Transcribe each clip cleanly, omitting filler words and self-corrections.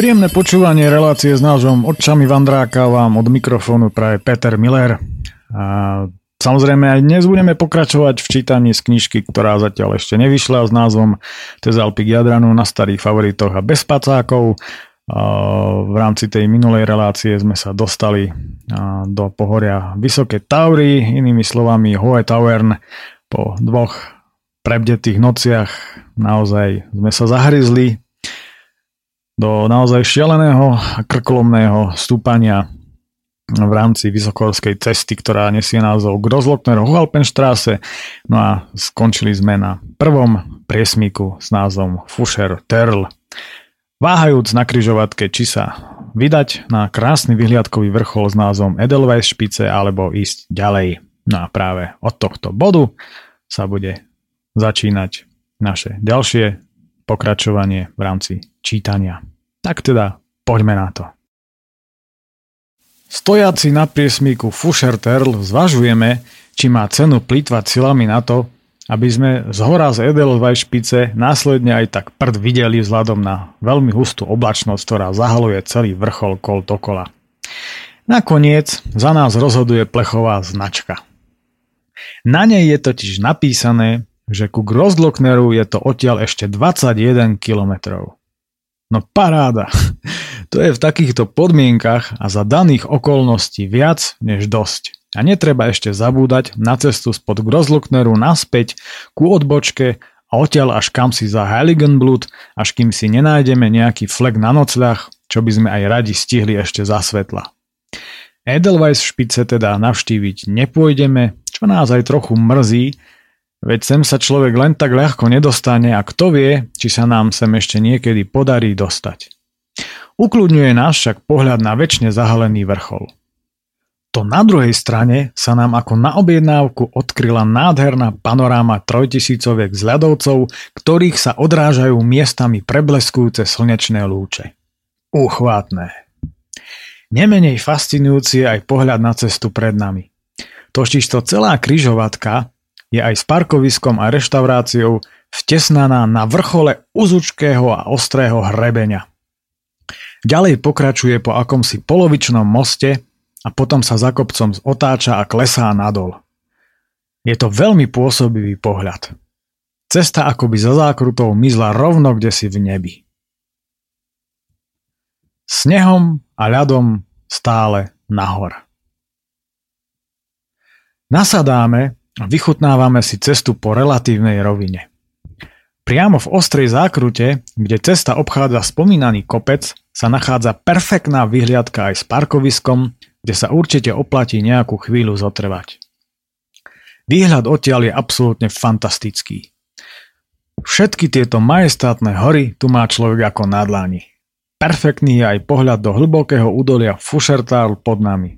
Príjemné počúvanie relácie s názvom Očami vandráka vám od mikrofónu praje Peter Miller. A samozrejme aj dnes budeme pokračovať v čítaní z knižky, ktorá zatiaľ ešte nevyšla, s názvom Cez Alpy k Jadranu, na starých favoritoch a bez pacákov. V rámci tej minulej relácie sme sa dostali do pohoria Vysoké Tatry, inými slovami Hohe Tauern. Po dvoch prebdetých nociach naozaj sme sa zahryzli do naozaj šialeného a krkolomného stúpania v rámci vysokohorskej cesty, ktorá nesie názov Großglockner Hochalpenstraße. No a skončili sme na prvom priesmíku s názvom Fuscher Törl. Váhajúc na križovatke, či sa vydať na krásny vyhliadkový vrchol s názvom Edelweißspitze alebo ísť ďalej. No a práve od tohto bodu sa bude začínať naše ďalšie pokračovanie v rámci čítania. Tak teda poďme na to. Stojaci na priesmíku Fuscher Törl zvažujeme, či má cenu plýtvať silami na to, aby sme zhora z Edelweißspitze následne aj tak prd videli vzhľadom na veľmi hustú oblačnosť, ktorá zahaluje celý vrchol kol dokola. Nakoniec za nás rozhoduje plechová značka. Na nej je totiž napísané, že ku Großglockneru je to odtiaľ ešte 21 kilometrov. No paráda! To je v takýchto podmienkach a za daných okolností viac než dosť. A netreba ešte zabúdať na cestu spod Großglockneru naspäť ku odbočke a odtiaľ až kam si za Heiligenblut, až kým si nenájdeme nejaký flek na nocľah, čo by sme aj radi stihli ešte za svetla. Edelweißspitze teda navštíviť nepôjdeme, čo nás aj trochu mrzí, veď sem sa človek len tak ľahko nedostane a kto vie, či sa nám sem ešte niekedy podarí dostať. Ukľudňuje nás však pohľad na väčšine zahalený vrchol. To na druhej strane sa nám ako na objednávku odkryla nádherná panoráma trojtisícoviek z ľadovcov, ktorých sa odrážajú miestami prebleskujúce slnečné lúče. Uchvátne. Nemenej fascinujúci je aj pohľad na cestu pred nami. Totižto celá križovatka je aj s parkoviskom a reštauráciou vtesnaná na vrchole uzučkého a ostrého hrebenia. Ďalej pokračuje po akomsi polovičnom moste a potom sa za kopcom otáča a klesá nadol. Je to veľmi pôsobivý pohľad. Cesta akoby za zákrutou mizla rovno kdesi v nebi. Snehom a ľadom stále nahor. Nasadáme a vychutnávame si cestu po relatívnej rovine. Priamo v ostrej zákrute, kde cesta obchádza spomínaný kopec, sa nachádza perfektná vyhliadka aj s parkoviskom, kde sa určite oplatí nejakú chvíľu zotrvať. Výhľad odtiaľ je absolútne fantastický. Všetky tieto majestátne hory tu má človek ako na dlani. Perfektný je aj pohľad do hlbokého údolia Fuschertal pod nami.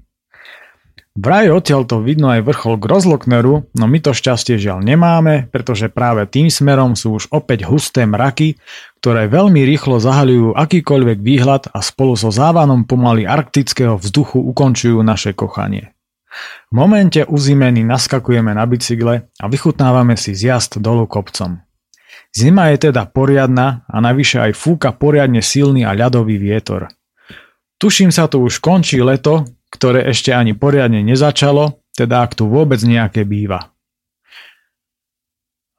Vraj odtiaľ to vidno aj vrchol Großglockneru, no my to šťastie žiaľ nemáme, pretože práve tým smerom sú už opäť husté mraky, ktoré veľmi rýchlo zahaľujú akýkoľvek výhľad a spolu so závanom pomaly arktického vzduchu ukončujú naše kochanie. V momente uzimení naskakujeme na bicykle a vychutnávame si zjazd dolu kopcom. Zima je teda poriadna a navyše aj fúka poriadne silný a ľadový vietor. Tuším sa tu už končí leto, ktoré ešte ani poriadne nezačalo, teda ak tu vôbec nejaké býva.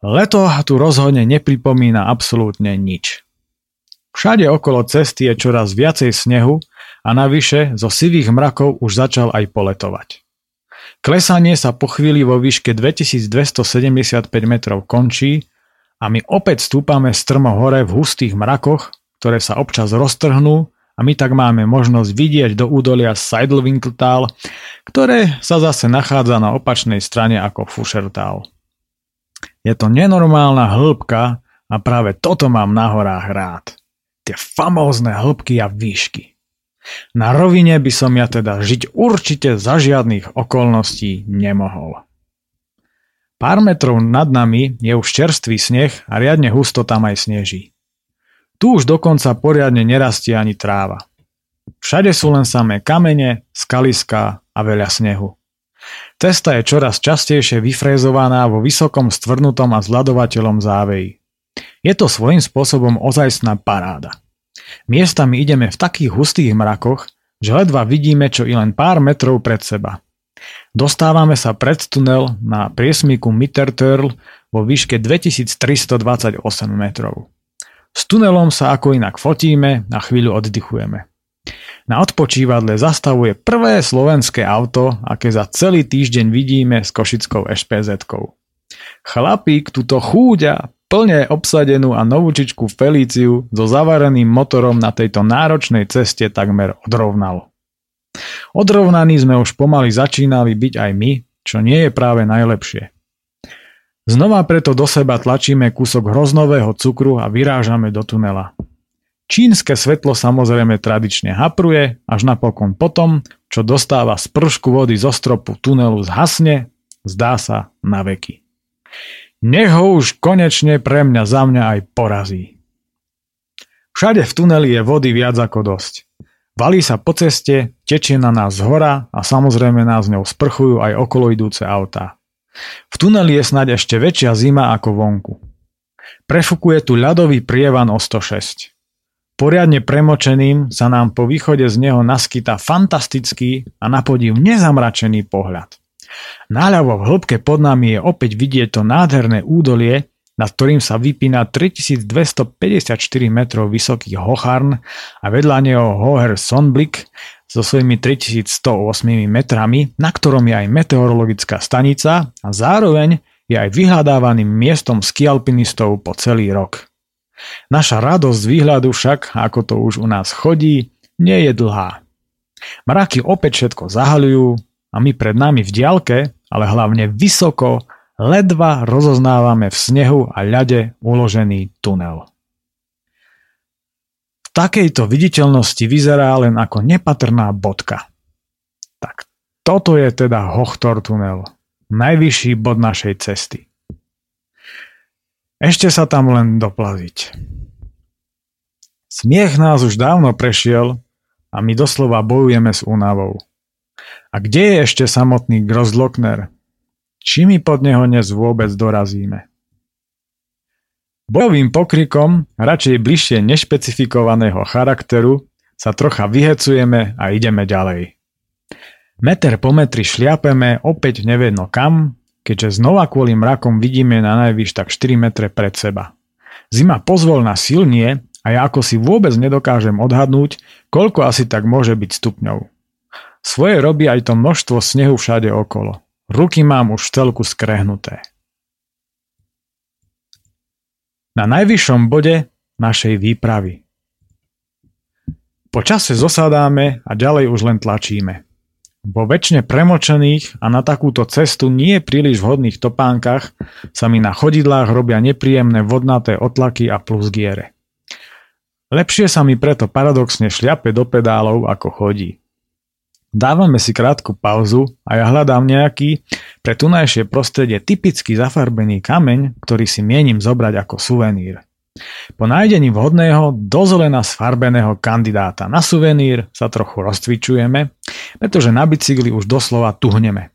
Leto tu rozhodne nepripomína absolútne nič. Všade okolo cesty je čoraz viacej snehu a navyše zo sivých mrakov už začal aj poletovať. Klesanie sa po chvíli vo výške 2275 metrov končí a my opäť stúpame strmo hore v hustých mrakoch, ktoré sa občas roztrhnú, a my tak máme možnosť vidieť do údolia Seidlwinkeltal, ktoré sa zase nachádza na opačnej strane ako Fuschertal. Je to nenormálna hĺbka a práve toto mám na horách rád. Tie famózne hĺbky a výšky. Na rovine by som ja teda žiť určite za žiadnych okolností nemohol. Pár metrov nad nami je už čerstvý sneh a riadne husto tam aj sneží. Tu už dokonca poriadne nerastie ani tráva. Všade sú len samé kamene, skaliská a veľa snehu. Cesta je čoraz častejšie vyfrézovaná vo vysokom stvrdnutom a zľadovateľom záveji. Je to svojím spôsobom ozajstná paráda. Miestami ideme v takých hustých mrakoch, že ledva vidíme čo i len pár metrov pred seba. Dostávame sa pred tunel na priesmyku Mittertörl vo výške 2328 metrov. S tunelom sa ako inak fotíme a chvíľu oddychujeme. Na odpočívadle zastavuje prvé slovenské auto, aké za celý týždeň vidíme s košickou ŠPZ-kou. Chlapík túto chúďa plne obsadenú a novúčičku Felíciu so zavareným motorom na tejto náročnej ceste takmer odrovnal. Odrovnaní sme už pomaly začínali byť aj my, čo nie je práve najlepšie. Znova preto do seba tlačíme kúsok hroznového cukru a vyrážame do tunela. Čínske svetlo samozrejme tradične hapruje, až napokon potom, čo dostáva spršku vody zo stropu tunelu zhasne, zdá sa na veky. Nech ho už konečne pre mňa za mňa aj porazí. Všade v tuneli je vody viac ako dosť. Valí sa po ceste, tečie na nás zhora a samozrejme nás ňou sprchujú aj okoloidúce autá. V tuneli je snáď ešte väčšia zima ako vonku. Prefukuje tu ľadový prievan o 106. Poriadne premočeným sa nám po východe z neho naskytá fantastický a napodiv nezamračený pohľad. Náľavo v hĺbke pod nami je opäť vidieť to nádherné údolie, nad ktorým sa vypína 3254 metrov vysoký Hocharn a vedľa neho Hoher Sonblick so svojimi 3108 metrami, na ktorom je aj meteorologická stanica a zároveň je aj vyhľadávaným miestom skialpinistov po celý rok. Naša radosť z výhľadu však, ako to už u nás chodí, nie je dlhá. Mraky opäť všetko zahaľujú, a my pred nami v diaľke, ale hlavne vysoko, ledva rozoznávame v snehu a ľade uložený tunel. V takejto viditeľnosti vyzerá len ako nepatrná bodka. Tak toto je teda Hochtor tunel, najvyšší bod našej cesty. Ešte sa tam len doplaziť. Smiech nás už dávno prešiel a my doslova bojujeme s únavou. A kde je ešte samotný Großglockner? Či my pod neho dnes vôbec dorazíme? Bojovým pokrikom, radšej bližšie nešpecifikovaného charakteru, sa trocha vyhecujeme a ideme ďalej. Meter po metri šliapeme opäť nevedno kam, keďže znova kvôli mrakom vidíme na najvyš tak 4 metre pred seba. Zima pozvolna silnie a ja ako si vôbec nedokážem odhadnúť, koľko asi tak môže byť stupňov. Svoje robí aj to množstvo snehu všade okolo. Ruky mám už celku skrehnuté. Na najvyššom bode našej výpravy. Po čase zosadáme a ďalej už len tlačíme. Vo väčšine premočených a na takúto cestu nie príliš vhodných topánkach sa mi na chodidlách robia nepríjemné vodnaté otlaky a plusgiere. Lepšie sa mi preto paradoxne šľape do pedálov ako chodí. Dávame si krátku pauzu a ja hľadám nejaký pre tunajšie prostredie typicky zafarbený kameň, ktorý si mienim zobrať ako suvenír. Po nájdení vhodného, dozolena sfarbeného kandidáta na suvenír sa trochu rozcvičujeme, pretože na bicykli už doslova tuhneme.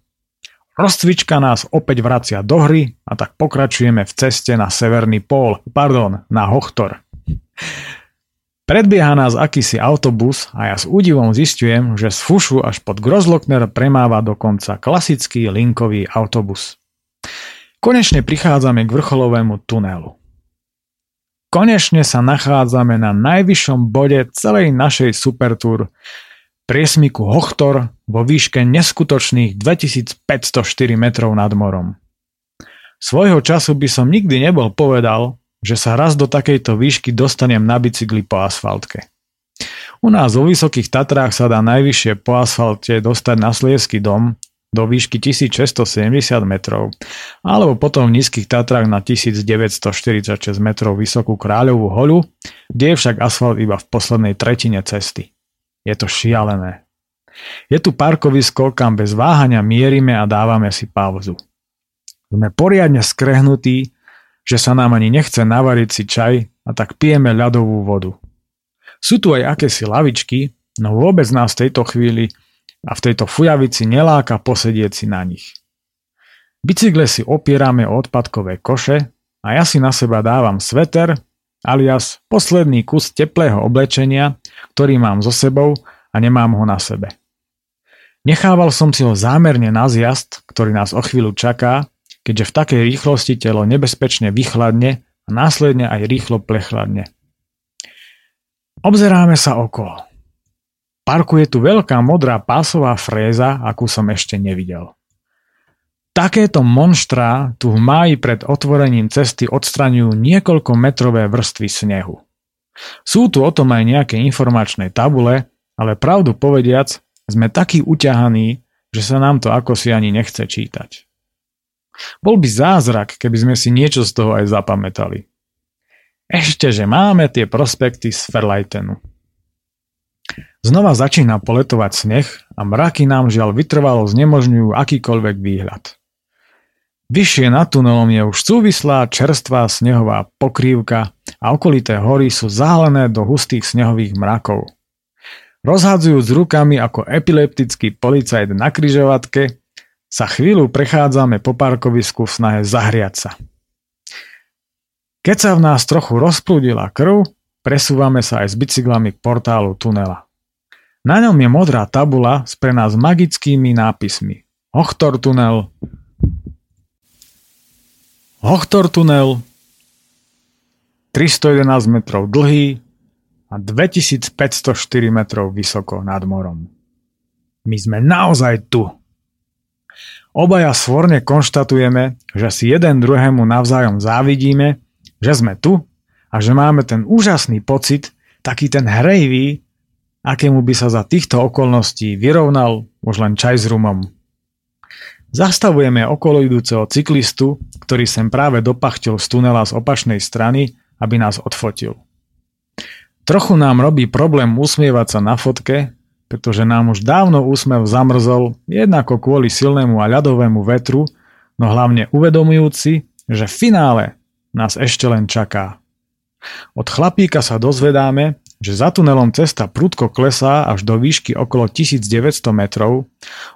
Rozcvička nás opäť vracia do hry a tak pokračujeme v ceste na na Hochtor. Predbieha nás akýsi autobus a ja s údivom zistujem, že z Fušu až pod Großglockner premáva dokonca klasický linkový autobus. Konečne prichádzame k vrcholovému tunelu. Konečne sa nachádzame na najvyššom bode celej našej supertúr, priesmyku Hochtor vo výške neskutočných 2504 metrov nad morom. Svojho času by som nikdy nebol povedal, že sa raz do takejto výšky dostanem na bicykli po asfaltke. U nás vo Vysokých Tatrách sa dá najvyššie po asfalte dostať na Sliezsky dom do výšky 1670 metrov, alebo potom v Nízkych Tatrách na 1946 metrov vysokú Kráľovú holu, kde je však asfalt iba v poslednej tretine cesty. Je to šialené. Je tu parkovisko, kam bez váhania mierime a dávame si pauzu. Sme poriadne skrehnutí, že sa nám ani nechce navariť si čaj a tak pijeme ľadovú vodu. Sú tu aj akési lavičky, no vôbec nás v tejto chvíli a v tejto fujavici neláka posedieť si na nich. Bicykle si opierame o odpadkové koše a ja si na seba dávam sveter alias posledný kus teplého oblečenia, ktorý mám so sebou a nemám ho na sebe. Nechával som si ho zámerne na zjazd, ktorý nás o chvíľu čaká, keďže v takej rýchlosti telo nebezpečne vychladne a následne aj rýchlo prechladne. Obzeráme sa okolo. Parkuje tu veľká modrá pásová fréza, akú som ešte nevidel. Takéto monštrá tu v máji pred otvorením cesty odstraňujú niekoľko metrové vrstvy snehu. Sú tu o tom aj nejaké informačné tabule, ale pravdu povediac, sme takí uťahaní, že sa nám to akosi ani nechce čítať. Bol by zázrak, keby sme si niečo z toho aj zapamätali. Ešte, že máme tie prospekty z Ferleitenu. Znova začína poletovať sneh a mraky nám žiaľ vytrvalo znemožňujú akýkoľvek výhľad. Vyššie nad tunelom je už súvislá čerstvá snehová pokrývka a okolité hory sú zahalené do hustých snehových mrakov. Rozhádzujúc rukami ako epileptický policajt na križovatke, sa chvíľu prechádzame po parkovisku v snahe zahriať sa. Keď sa v nás trochu rozprúdila krv, presúvame sa aj s bicyklami k portálu tunela. Na ňom je modrá tabula s pre nás magickými nápismi. Hochtor tunel, Hochtor tunel, 311 metrov dlhý a 2504 metrov vysoko nad morom. My sme naozaj tu. Obaja svorne konštatujeme, že si jeden druhému navzájom závidíme, že sme tu a že máme ten úžasný pocit, taký ten hrejvý, akému by sa za týchto okolností vyrovnal už len čaj s rumom. Zastavujeme okoloidúceho cyklistu, ktorý sem práve dopachtil z tunela z opačnej strany, aby nás odfotil. Trochu nám robí problém usmievať sa na fotke, pretože nám už dávno úsmev zamrzol jednako kvôli silnému a ľadovému vetru, no hlavne uvedomujúci, že v finále nás ešte len čaká. Od chlapíka sa dozvedáme, že za tunelom cesta prudko klesá až do výšky okolo 1900 metrov,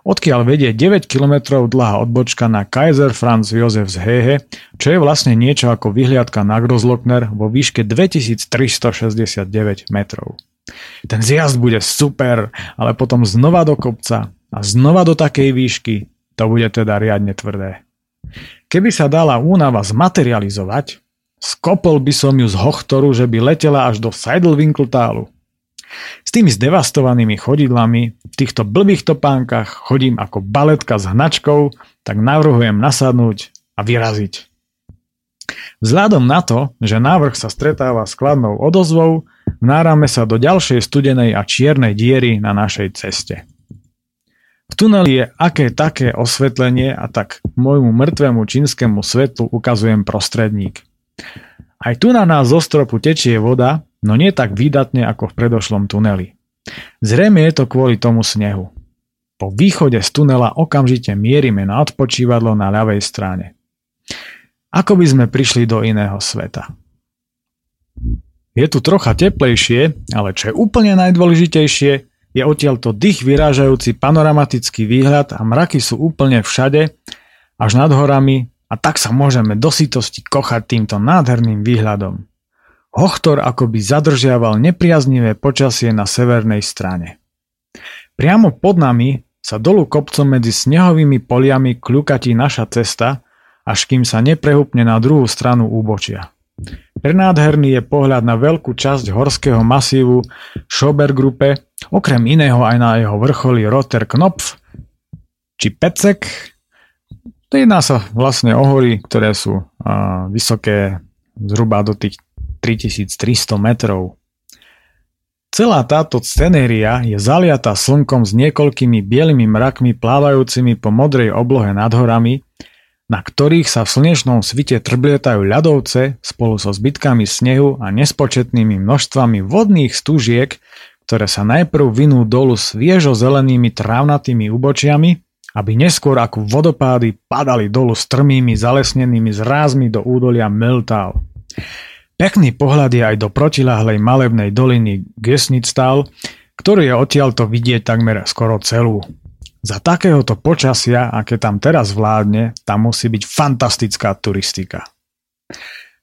odkiaľ vedie 9 km dlhá odbočka na Kaiser Franz Josefs Höhe, čo je vlastne niečo ako vyhliadka na Großglockner vo výške 2369 metrov. Ten zjazd bude super, ale potom znova do kopca a znova do takej výšky, to bude teda riadne tvrdé. Keby sa dala únava zmaterializovať, skopol by som ju z Hochtoru, že by letela až do Seidlwinkeltálu. S tými zdevastovanými chodidlami, v týchto blbých topánkach chodím ako baletka s hnačkou, tak navrhujem nasadnúť a vyraziť. Vzhľadom na to, že návrh sa stretáva s kladnou odozvou, vnárame sa do ďalšej studenej a čiernej diery na našej ceste. V tuneli je aké také osvetlenie a tak môjmu mŕtvemu čínskemu svetlu ukazujem prostredník. Aj tu na nás zo stropu tečie voda, no nie tak výdatne ako v predošlom tuneli. Zrejme je to kvôli tomu snehu. Po východe z tunela okamžite mierime na odpočívadlo na ľavej strane. Ako by sme prišli do iného sveta. Je tu trocha teplejšie, ale čo je úplne najdôležitejšie, je odtiaľto dých vyrážajúci panoramatický výhľad a mraky sú úplne všade, až nad horami, a tak sa môžeme do sitosti kochať týmto nádherným výhľadom. Hochtor akoby zadržiaval nepriaznivé počasie na severnej strane. Priamo pod nami sa dolu kopcom medzi snehovými poliami kľukatí naša cesta, až kým sa neprehúpne na druhú stranu úbočia. Prenádherný je pohľad na veľkú časť horského masívu Schobergruppe, okrem iného aj na jeho vrcholi Roter Knopf či Pecek. Jedná sa vlastne o hory, ktoré sú vysoké zhruba do tých 3300 metrov. Celá táto scenéria je zaliatá slnkom s niekoľkými bielými mrakmi plávajúcimi po modrej oblohe nad horami, na ktorých sa v slnečnom svite trblietajú ľadovce spolu so zbytkami snehu a nespočetnými množstvami vodných stúžiek, ktoré sa najprv vinú dolu sviežo zelenými trávnatými úbočiami, aby neskôr ako vodopády padali dolu strmými zalesnenými zrázmi do údolia Mölltal. Pekný pohľad je aj do protiláhlej malebnej doliny Gößnitztal, ktorú je odtiaľto vidieť takmer skoro celú. Za takéhoto počasia, aké tam teraz vládne, tam musí byť fantastická turistika.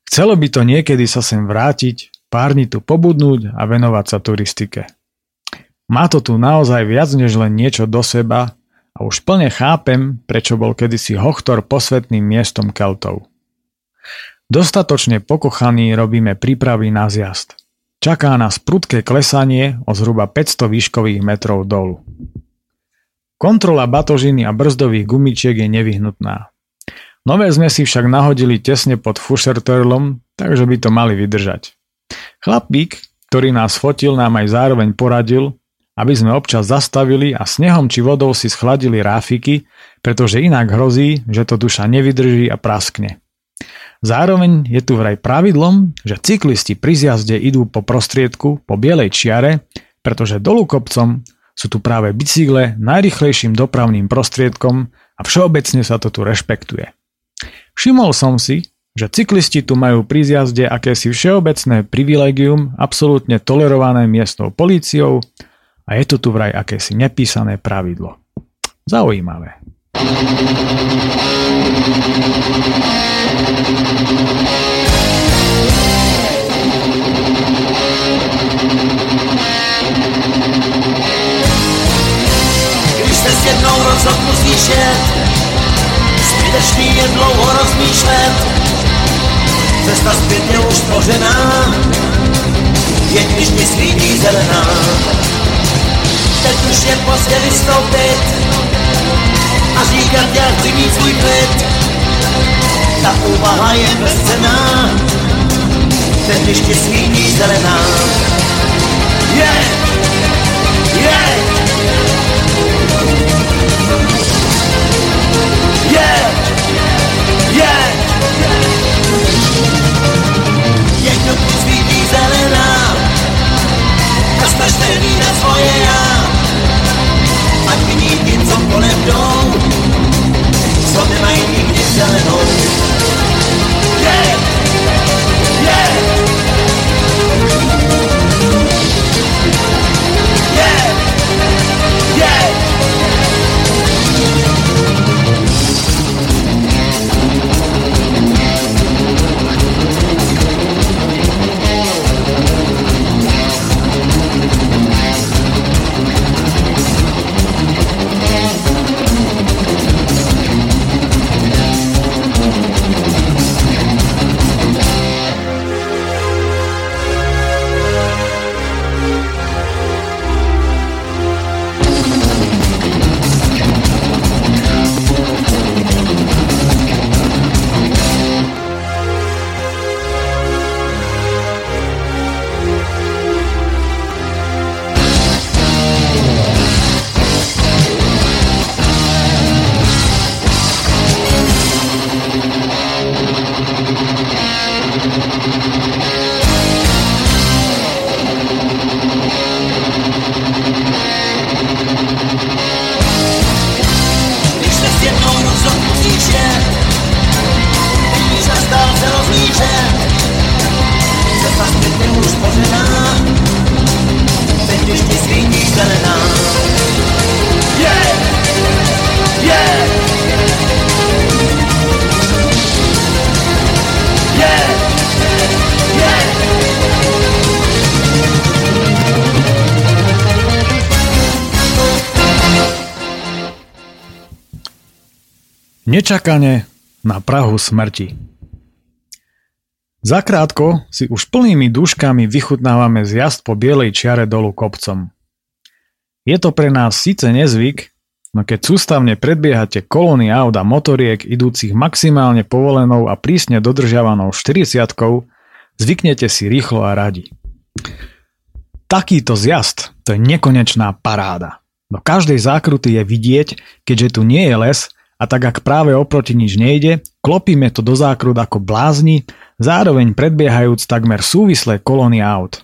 Chcelo by to niekedy sa sem vrátiť, pár dní tu pobudnúť a venovať sa turistike. Má to tu naozaj viac než len niečo do seba a už plne chápem, prečo bol kedysi Hochtor posvätným miestom Keltov. Dostatočne pokochaní robíme prípravy na zjazd. Čaká nás prudké klesanie o zhruba 500 výškových metrov dolu. Kontrola batožiny a brzdových gumičiek je nevyhnutná. Nové sme si však nahodili tesne pod Fuscher Törlom, takže by to mali vydržať. Chlapík, ktorý nás fotil, nám aj zároveň poradil, aby sme občas zastavili a snehom či vodou si schladili ráfiky, pretože inak hrozí, že to duša nevydrží a praskne. Zároveň je tu vraj pravidlom, že cyklisti pri zjazde idú po prostriedku, po bielej čiare, pretože dolu kopcom sú tu práve bicykle najrýchlejším dopravným prostriedkom a všeobecne sa to tu rešpektuje. Všimol som si, že cyklisti tu majú pri zjazde akési všeobecné privilegium absolútne tolerované miestnou políciou a je to tu vraj akési nepísané pravidlo. Zaujímavé. Když se s jednou rozhodnu zvíšet, zbytečný je dlouho rozmýšlet, cesta zpětně už tvořená, je když mi slídí zelená. Teď už je pozdě vystoupit a říkat, jak chci mít svůj klid. Ta úvaha je bezcenná, teď když ti slídí zelená. Jedno kus vidí zelená a stažný na svoje já. Ať vidí ty, co kolem jdou, co nemají nikdy zelenou. Nečakane na prahu smrti. Zakrátko si už plnými dúškami vychutnávame zjazd po bielej čiare dolu kopcom. Je to pre nás síce nezvyk, no keď sústavne predbiehate kolóny aut a motoriek idúcich maximálne povolenou a prísne dodržiavanou 40-kou, zvyknete si rýchlo a radi. Takýto zjazd to je nekonečná paráda. Do každej zákruty je vidieť, keďže tu nie je les, a tak ak práve oproti nič nejde, klopíme to do zákrut ako blázni, zároveň predbiehajúc takmer súvislé kolóny aut.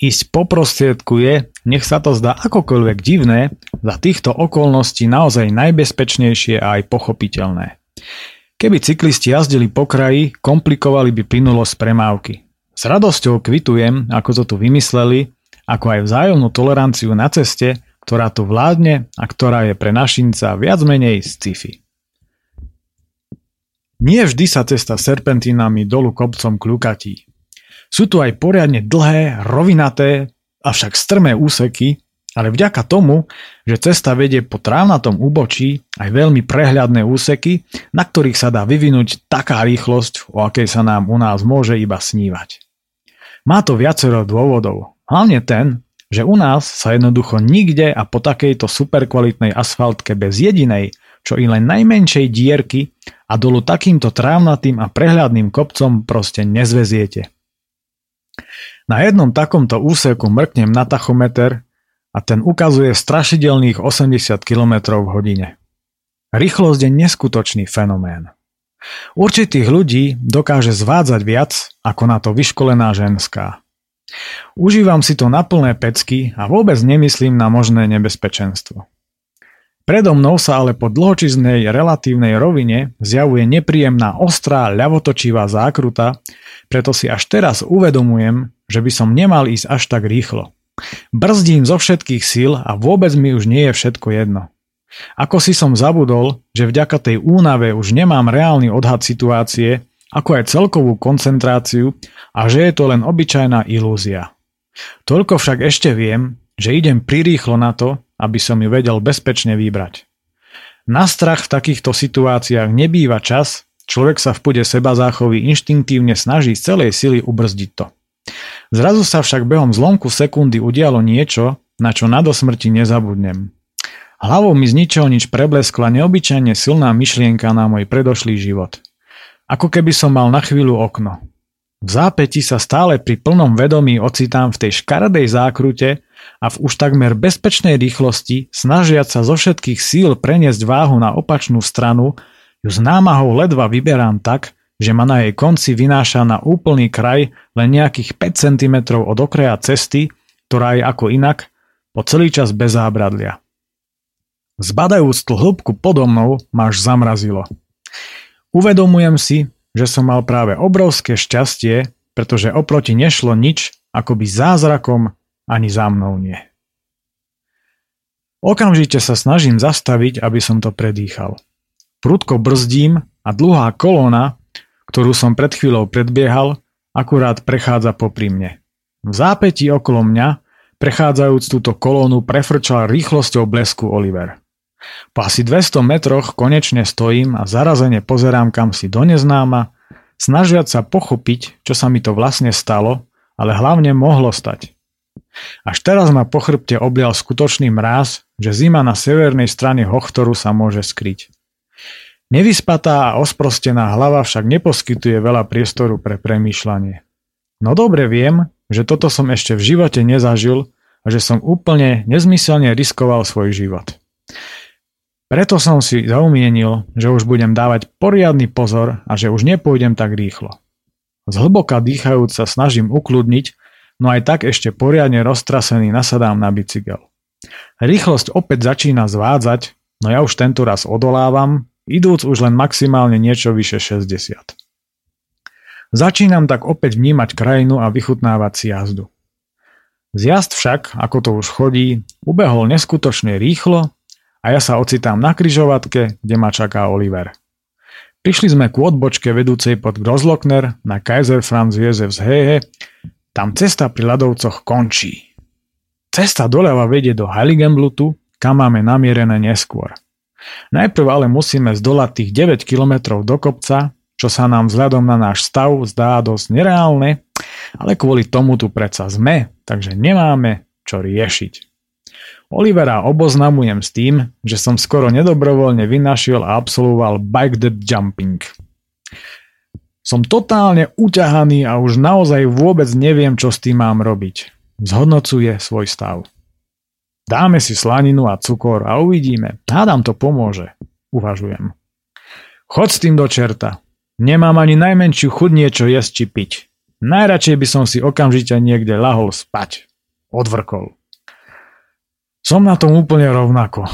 Ísť po prostriedku je, nech sa to zdá akokoľvek divné, za týchto okolností naozaj najbezpečnejšie a aj pochopiteľné. Keby cyklisti jazdili po kraji, komplikovali by plynulosť premávky. S radosťou kvitujem, ako to tu vymysleli, ako aj vzájomnú toleranciu na ceste, ktorá tu vládne a ktorá je pre našinca viac menej sci-fi. Nie vždy sa cesta serpentinami dolu kopcom kľukatí. Sú tu aj poriadne dlhé, rovinaté, avšak strmé úseky, ale vďaka tomu, že cesta vedie po trávnatom úbočí aj veľmi prehľadné úseky, na ktorých sa dá vyvinúť taká rýchlosť, o akej sa nám u nás môže iba snívať. Má to viacero dôvodov, hlavne ten, že u nás sa jednoducho nikde a po takejto superkvalitnej asfaltke bez jedinej, čo i len najmenšej dierky a dolu takýmto trávnatým a prehľadným kopcom proste nezveziete. Na jednom takomto úseku mrknem na tachometer a ten ukazuje strašidelných 80 km v hodine. Rýchlosť je neskutočný fenomén. Určitých ľudí dokáže zvádzať viac, ako na to vyškolená ženská. Užívam si to na plné pecky a vôbec nemyslím na možné nebezpečenstvo. Predo mnou sa ale po dlhočiznej relatívnej rovine zjavuje nepríjemná ostrá ľavotočivá zákruta, preto si až teraz uvedomujem, že by som nemal ísť až tak rýchlo. Brzdím zo všetkých síl a vôbec mi už nie je všetko jedno. Ako si som zabudol, že vďaka tej únave už nemám reálny odhad situácie, ako aj celkovú koncentráciu a že je to len obyčajná ilúzia. Toľko však ešte viem, že idem prirýchlo na to, aby som ju vedel bezpečne vybrať. Na strach v takýchto situáciách nebýva čas, človek sa v pude sebazáchovy inštinktívne snaží z celej sily ubrzdiť to. Zrazu sa však behom zlomku sekundy udialo niečo, na čo na dosmrti nezabudnem. Hlavou mi z ničoho nič prebleskla neobyčajne silná myšlienka na môj predošlý život. Ako keby som mal na chvíľu okno. V zápäti sa stále pri plnom vedomí ocitám v tej škaredej zákrute a v už takmer bezpečnej rýchlosti, snažiac sa zo všetkých síl preniesť váhu na opačnú stranu, ju s námahou ledva vyberám tak, že ma na jej konci vynáša na úplný kraj len nejakých 5 cm od okraja cesty, ktorá je ako inak, po celý čas bez zábradlia. Zbadajúc tú hĺbku podo mnou, ma až zamrazilo. Uvedomujem si, že som mal práve obrovské šťastie, pretože oproti nešlo nič, akoby zázrakom ani za mnou nie. Okamžite sa snažím zastaviť, aby som to predýchal. Prudko brzdím a dlhá kolóna, ktorú som pred chvíľou predbiehal, akurát prechádza popri mne. V zápätí okolo mňa, prechádzajúc túto kolónu, prefrčal rýchlosťou blesku Oliver. Po asi 200 metroch konečne stojím a zarazene pozerám kam si do neznáma, snažiac sa pochopiť, čo sa mi to vlastne stalo, ale hlavne mohlo stať. Až teraz ma po chrbte oblial skutočný mráz, že zima na severnej strane Hochtoru sa môže skryť. Nevyspatá a osprostená hlava však neposkytuje veľa priestoru pre premýšľanie. No dobre viem, že toto som ešte v živote nezažil a že som úplne nezmyselne riskoval svoj život. Preto som si zaumienil, že už budem dávať poriadny pozor a že už nepôjdem tak rýchlo. Zhlboka dýchajúc sa snažím ukľudniť, no aj tak ešte poriadne roztrasený nasadám na bicykel. Rýchlosť opäť začína zvádzať, no ja už tento raz odolávam, idúc už len maximálne niečo vyše 60. Začínam tak opäť vnímať krajinu a vychutnávať si jazdu. Zjazd však, ako to už chodí, ubehol neskutočne rýchlo, a ja sa ocitám na križovatke, kde ma čaká Oliver. Prišli sme ku odbočke vedúcej pod Großglockner na Kaiser Franz Josefs Höhe, tam cesta pri ľadovcoch končí. Cesta doľava vedie do Heiligenblutu, kam máme namierené neskôr. Najprv ale musíme zdolať tých 9 km do kopca, čo sa nám vzhľadom na náš stav zdá dosť nereálne, ale kvôli tomu tu predsa sme, takže nemáme čo riešiť. Olivera oboznamujem s tým, že som skoro nedobrovoľne vynašiel a absolvoval bike depth jumping. Som totálne uťahaný a už naozaj vôbec neviem, čo s tým mám robiť. Zhodnocuje svoj stav. Dáme si slaninu a cukor a uvidíme. Hádam to pomôže, uvažujem. Chod s tým do čerta. Nemám ani najmenšiu chuť niečo jesť či piť. Najradšej by som si okamžite niekde lahol spať. Odvrkol. Som na tom úplne rovnako.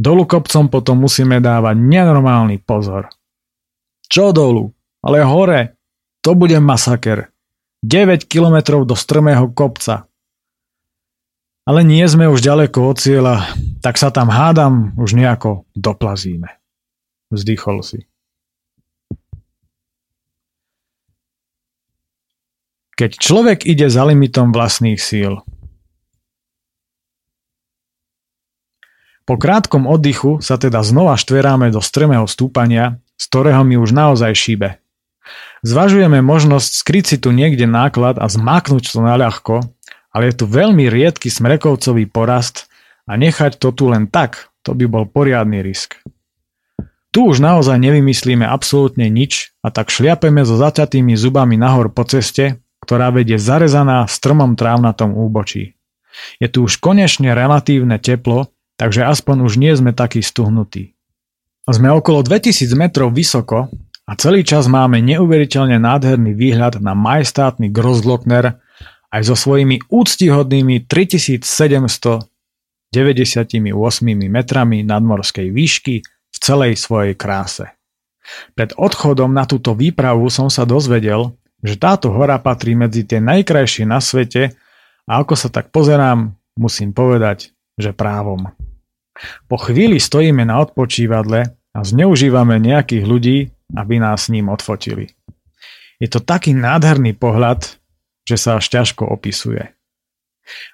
Dolu kopcom potom musíme dávať nenormálny pozor. Čo dolu? Ale hore. To bude masaker. 9 kilometrov do strmého kopca. Ale nie sme už ďaleko od cieľa, tak sa tam hádam už nejako doplazíme. Vzdychol si. Keď človek ide za limitom vlastných síl. Po krátkom oddychu sa teda znova štveráme do strmého stúpania, z ktorého mi už naozaj šíbe. Zvažujeme možnosť skryť si tu niekde náklad a zmáknuť to naľahko, ale je tu veľmi riedky smrekovcový porast a nechať to tu len tak, to by bol poriadny risk. Tu už naozaj nevymyslíme absolútne nič a tak šliapeme so zaťatými zubami nahor po ceste, ktorá vedie zarezaná v strmom trávnatom úbočí. Je tu už konečne relatívne teplo, takže aspoň už nie sme takí stuhnutí. Sme okolo 2000 metrov vysoko a celý čas máme neuveriteľne nádherný výhľad na majestátny Großglockner aj so svojimi úctihodnými 3798 metrami nadmorskej výšky v celej svojej kráse. Pred odchodom na túto výpravu som sa dozvedel, že táto hora patrí medzi tie najkrajšie na svete a ako sa tak pozerám, musím povedať, že právom. Po chvíli stojíme na odpočívadle a zneužívame nejakých ľudí, aby nás s ním odfotili. Je to taký nádherný pohľad, že sa až ťažko opisuje.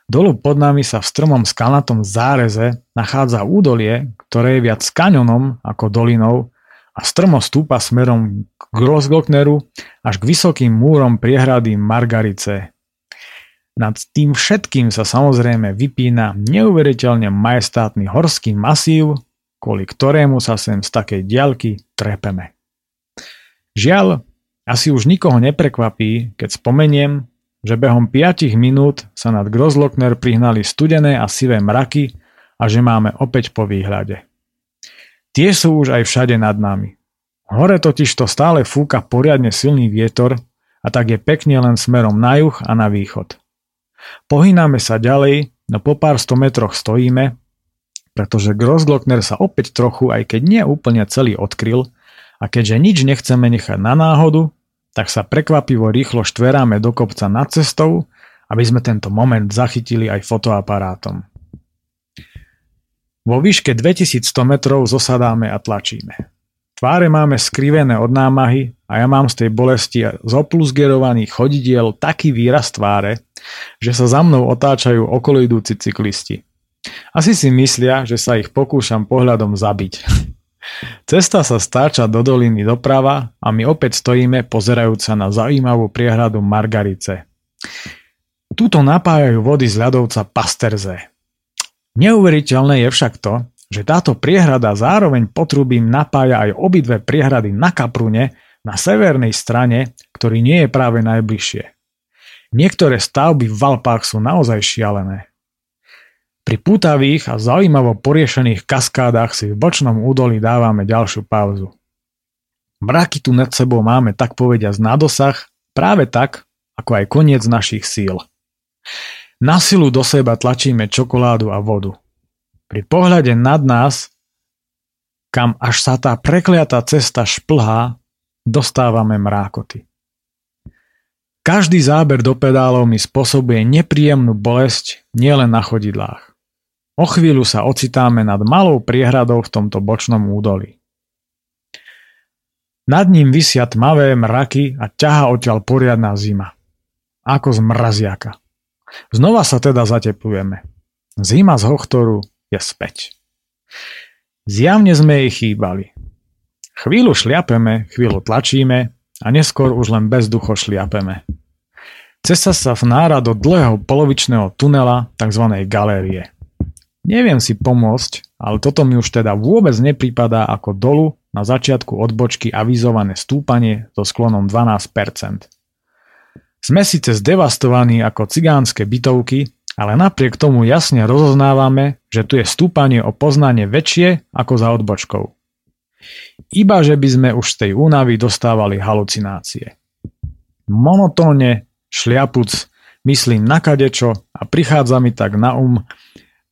Dolu pod nami sa v strmom skalnatom záreze nachádza údolie, ktoré je viac kaňonom ako dolinou a strmo stúpa smerom k Großglockneru až k vysokým múrom priehrady Margarice. Nad tým všetkým sa samozrejme vypína neuveriteľne majestátny horský masív, kvôli ktorému sa sem z takej diaľky trepeme. Žiaľ, asi už nikoho neprekvapí, keď spomeniem, že behom 5 minút sa nad Großglockner prihnali studené a sivé mraky a že máme opäť po výhľade. Tie sú už aj všade nad nami. Hore totiž to stále fúka poriadne silný vietor a tak je pekne len smerom na juh a na východ. Pohyname sa ďalej, no po pár 100 metroch stojíme, pretože Großglockner sa opäť trochu, aj keď nie úplne celý odkryl, a keďže nič nechceme nechať na náhodu, tak sa prekvapivo rýchlo štveráme do kopca nad cestou, aby sme tento moment zachytili aj fotoaparátom. Vo výške 2100 metrov zosadáme a tlačíme. Tváre máme skrivené od námahy a ja mám z tej bolesti z opluzgerovaných chodidiel taký výraz tváre, že sa za mnou otáčajú okoloidúci cyklisti. Asi si myslia, že sa ich pokúšam pohľadom zabiť. Cesta sa stáča do doliny doprava a my opäť stojíme pozerajúca na zaujímavú priehradu Margarice. Tuto napájajú vody z ľadovca Pasterze. Neuveriteľné je však to, že táto priehrada zároveň potrubím napája aj obidve priehrady na Kaprune na severnej strane, ktorý nie je práve najbližšie. Niektoré stavby v Alpách sú naozaj šialené. Pri pútavých a zaujímavo poriešených kaskádach si v bočnom údolí dávame ďalšiu pauzu. Mraky tu nad sebou máme tak povediať na dosah, práve tak, ako aj koniec našich síl. Na silu do seba tlačíme čokoládu a vodu. Pri pohľade nad nás, kam až sa tá prekliatá cesta šplhá, dostávame mrákoty. Každý záber do pedálov mi spôsobuje nepríjemnú bolesť nielen na chodidlách. O chvíľu sa ocitáme nad malou priehradou v tomto bočnom údolí. Nad ním visia tmavé mraky a ťahá odtiaľ poriadna zima. Ako z mraziaka. Znova sa teda zateplujeme. Zima z Hochtoru je späť. Zjavne sme jej chýbali. Chvíľu šliapeme, chvíľu tlačíme a neskôr už len bezducho šliapeme. Cesta sa vnára do dlhého polovičného tunela tzv. Galérie. Neviem si pomôcť, ale toto mi už teda vôbec nepripadá ako dolu na začiatku odbočky avizované stúpanie so sklonom 12%. Sme síce zdevastovaní ako cigánske bytovky, ale napriek tomu jasne rozoznávame, že tu je stúpanie o poznanie väčšie ako za odbočkou. Iba že by sme už z tej únavy dostávali halucinácie. Monotónne, šliapuc, myslím na kadečo a prichádza mi tak na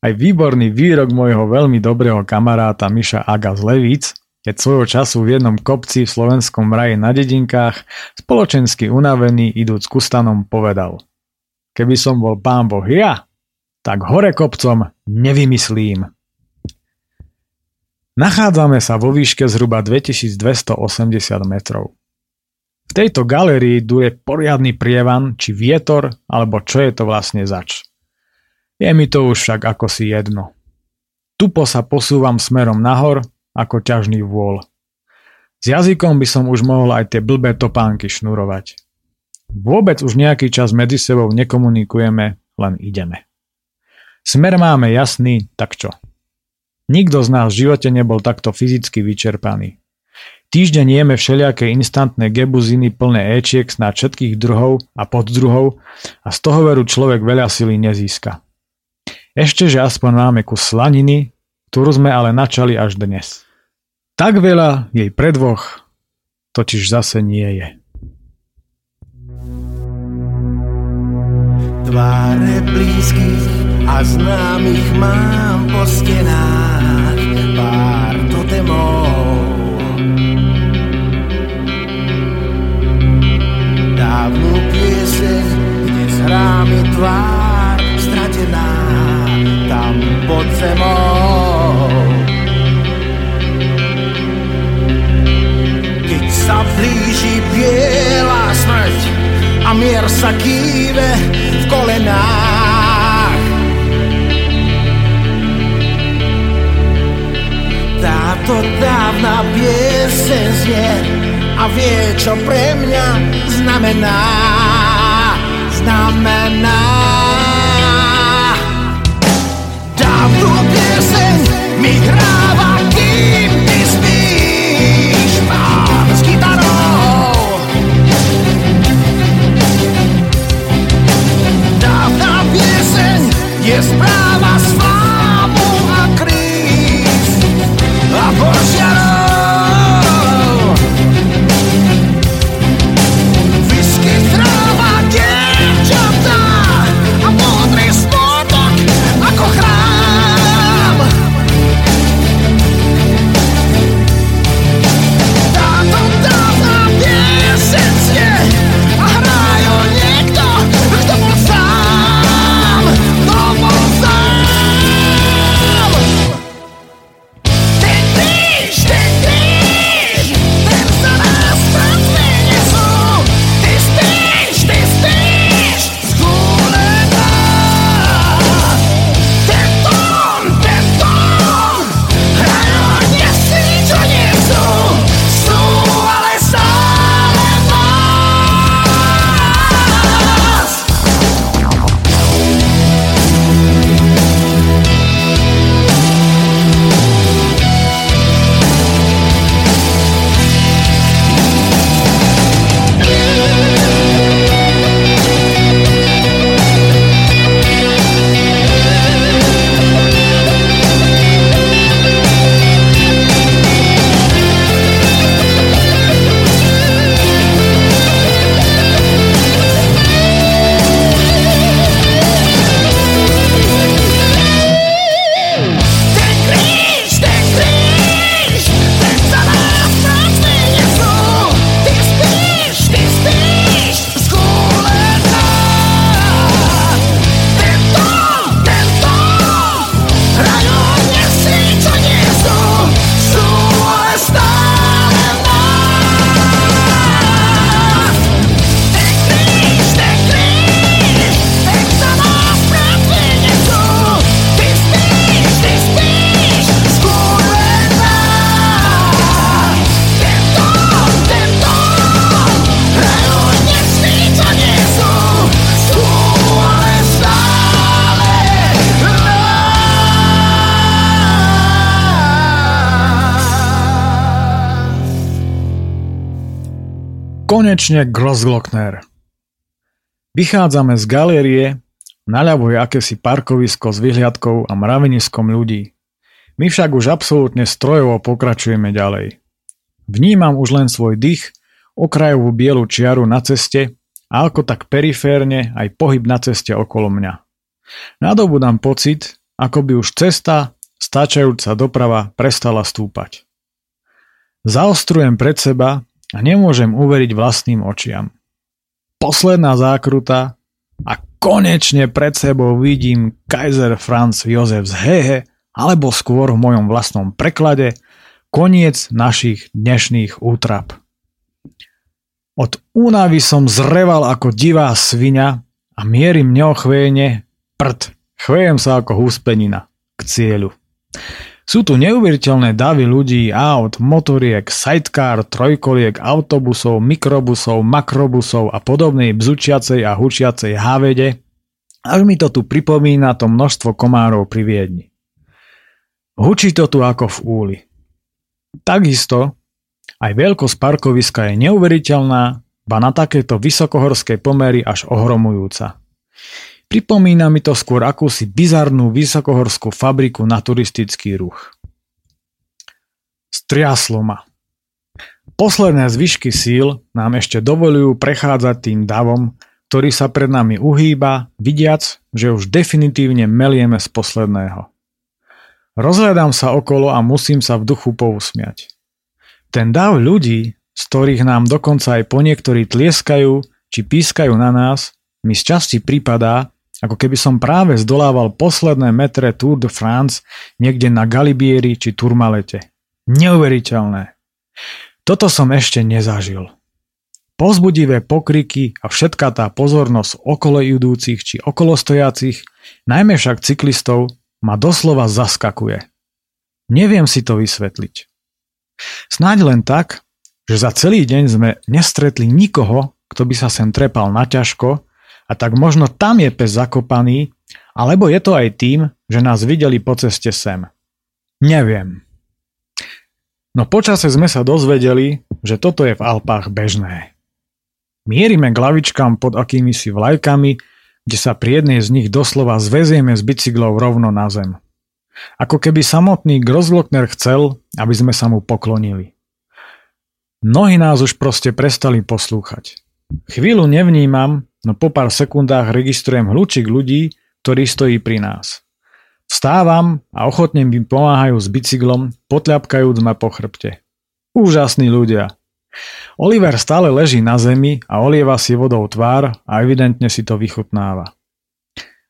aj výborný výrok mojho veľmi dobrého kamaráta Miša Aga z Levic, keď svojho času v jednom kopci v slovenskom raji na dedinkách spoločensky unavený idúc k ustanom povedal: keby som bol pán Boh ja, tak hore kopcom nevymyslím. Nachádzame sa vo výške zhruba 2280 metrov. V tejto galérii duje poriadny prievan či vietor, alebo čo je to vlastne zač. Je mi to už však akosi jedno. Tupo sa posúvam smerom nahor ako ťažný vôl. S jazykom by som už mohol aj tie blbé topánky šnurovať. Vôbec už nejaký čas medzi sebou nekomunikujeme, len ideme. Smer máme jasný, tak čo? Nikto z nás v živote nebol takto fyzicky vyčerpaný. Týždeň jeme všelijaké instantné gebuziny plné éčiek na všetkých druhov a poddruhov a z toho veru človek veľa sily nezíska. Ešte, že aspoň máme kus slaniny, ktorú sme ale načali až dnes. Tak veľa jej pre dvoch totiž zase nie je. Tváre blízkych a známych mám po stenách pár totemov. Dávnu pieseň, kde zhrá mi tvár stratená tam pod zemou. Keď sa blíži biela smrť a mier sa kýve v kolenách, táto dávna pieseň znie a vie, čo pre mňa znamená. Znamená dávnu pieseň mi hráva, kým ty spíš, mám s kytarou. Dávna pieseň je správa s vámu a kríz a požiarou. Konečne Großglockner. Vychádzame z galérie, naľavo je akési parkovisko s vyhliadkou a mraveniskom ľudí. My však už absolútne strojovo pokračujeme ďalej. Vnímam už len svoj dých, okrajovú bielu čiaru na ceste a ako tak periférne aj pohyb na ceste okolo mňa. Nadobudám pocit, ako by už cesta, stačajúca doprava, prestala stúpať. Zaostrujem pred seba a nemôžem uveriť vlastným očiam. Posledná zákruta a konečne pred sebou vidím Kaiser Franz Josefs Höhe, alebo skôr v mojom vlastnom preklade koniec našich dnešných útrap. Od únavy som zreval ako divá sviňa a mierim neochvejne, prd, chvejem sa ako húspenina, k cieľu. Sú tu neuveriteľné davy ľudí, aut, motoriek, sidecar, trojkoliek, autobusov, mikrobusov, makrobusov a podobnej bzučiacej a hučiacej havede, až mi to tu pripomína to množstvo komárov pri Viedni. Hučí to tu ako v úli. Takisto aj veľkosť parkoviska je neuveriteľná, ba na takéto vysokohorské pomery až ohromujúca. Pripomína mi to skôr akúsi bizarnú vysokohorskú fabriku na turistický ruch. Striaslo ma. Posledné zvyšky síl nám ešte dovolujú prechádzať tým davom, ktorý sa pred nami uhýba, vidiac, že už definitívne melieme z posledného. Rozhľadám sa okolo a musím sa v duchu pousmiať. Ten dav ľudí, z ktorých nám dokonca aj po niektorí tlieskajú či pískajú na nás, mi zčasti prípadá, ako keby som práve zdolával posledné metre Tour de France niekde na Galibieri či Turmalete. Neuveriteľné. Toto som ešte nezažil. Povzbudivé pokriky a všetká tá pozornosť okolo idúcich či okolostojacich, najmä však cyklistov, ma doslova zaskakuje. Neviem si to vysvetliť. Snáď len tak, že za celý deň sme nestretli nikoho, kto by sa sem trepal naťažko, a tak možno tam je pes zakopaný, alebo je to aj tým, že nás videli po ceste sem. Neviem. No počase sme sa dozvedeli, že toto je v Alpách bežné. Mierime k lavičkám pod akýmisi vlajkami, kde sa pri jednej z nich doslova zvezieme z bicyklov rovno na zem. Ako keby samotný Großglockner chcel, aby sme sa mu poklonili. Mnohí nás už proste prestali poslúchať. Chvíľu nevnímam, no po pár sekundách registrujem hlučik ľudí, ktorí stojí pri nás. Vstávam a ochotne mi pomáhajú s bicyklom, potľapkajúc ma po chrbte. Úžasní ľudia. Oliver stále leží na zemi a olieva si vodou tvár a evidentne si to vychutnáva.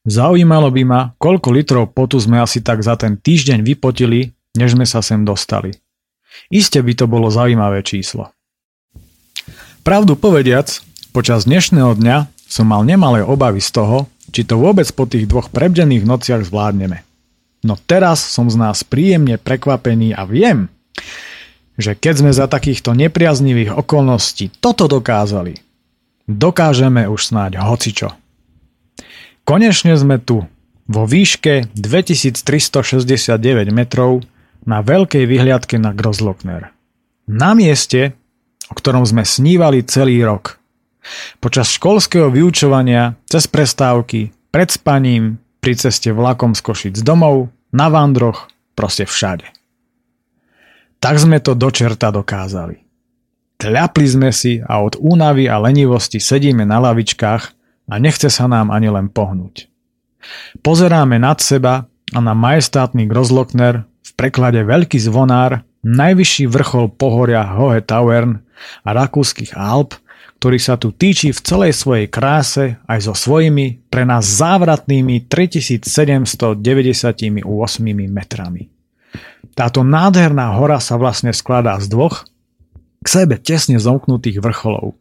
Zaujímalo by ma, koľko litrov potu sme asi tak za ten týždeň vypotili, než sme sa sem dostali. Iste by to bolo zaujímavé číslo. Pravdu povediac, počas dnešného dňa som mal nemalé obavy z toho, či to vôbec po tých dvoch prebdených nociach zvládneme. No teraz som z nás príjemne prekvapený a viem, že keď sme za takýchto nepriaznivých okolností toto dokázali, dokážeme už snáď hocičo. Konečne sme tu, vo výške 2369 metrov na veľkej vyhliadke na Großglockner. Na mieste, o ktorom sme snívali celý rok. Počas školského vyučovania, cez prestávky, pred spaním, pri ceste vlakom z Košic domov, na vandroch, proste všade. Tak sme to do čerta dokázali. Tľapli sme si a od únavy a lenivosti sedíme na lavičkách a nechce sa nám ani len pohnúť. Pozeráme nad seba a na majestátny Großglockner, v preklade Veľký zvonár, najvyšší vrchol pohoria Hohe Tauern a rakúskych Alp, ktorý sa tu týči v celej svojej kráse aj so svojimi pre nás závratnými 3798 metrami. Táto nádherná hora sa vlastne skladá z dvoch k sebe tesne zomknutých vrcholov.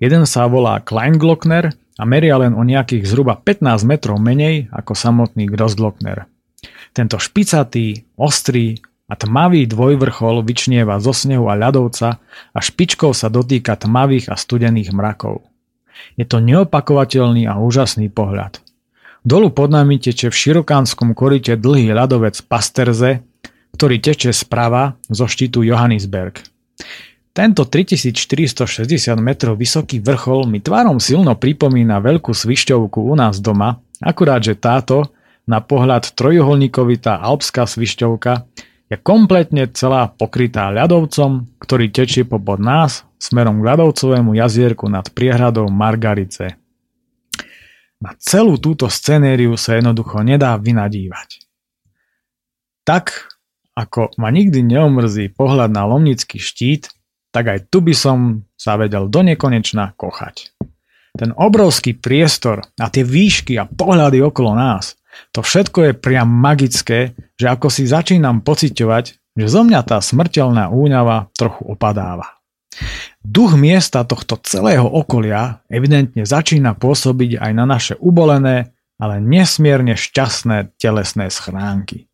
Jeden sa volá Klein Glockner a meria len o nejakých zhruba 15 metrov menej ako samotný Großglockner. Tento špicatý, ostrý a tmavý dvojvrchol vyčnieva zo snehu a ľadovca a špičkou sa dotýka tmavých a studených mrakov. Je to neopakovateľný a úžasný pohľad. Dolu pod nami teče v širokánskom koryte dlhý ľadovec Pasterze, ktorý teče sprava zo štítu Johannesberg. Tento 3460 metrov vysoký vrchol mi tvarom silno pripomína veľkú svišťovku u nás doma, akurát že táto, na pohľad trojuholníkovitá alpská svišťovka, je kompletne celá pokrytá ľadovcom, ktorý tečie popod nás smerom k ľadovcovému jazierku nad priehradou Margarice. Na celú túto scenériu sa jednoducho nedá vynadívať. Tak, ako ma nikdy neomrzí pohľad na Lomnický štít, tak aj tu by som sa vedel donekonečna kochať. Ten obrovský priestor a tie výšky a pohľady okolo nás, to všetko je priam magické, že ako si začínam pociťovať, že zo mňa tá smrteľná úňava trochu opadáva. Duch miesta tohto celého okolia evidentne začína pôsobiť aj na naše ubolené, ale nesmierne šťastné telesné schránky.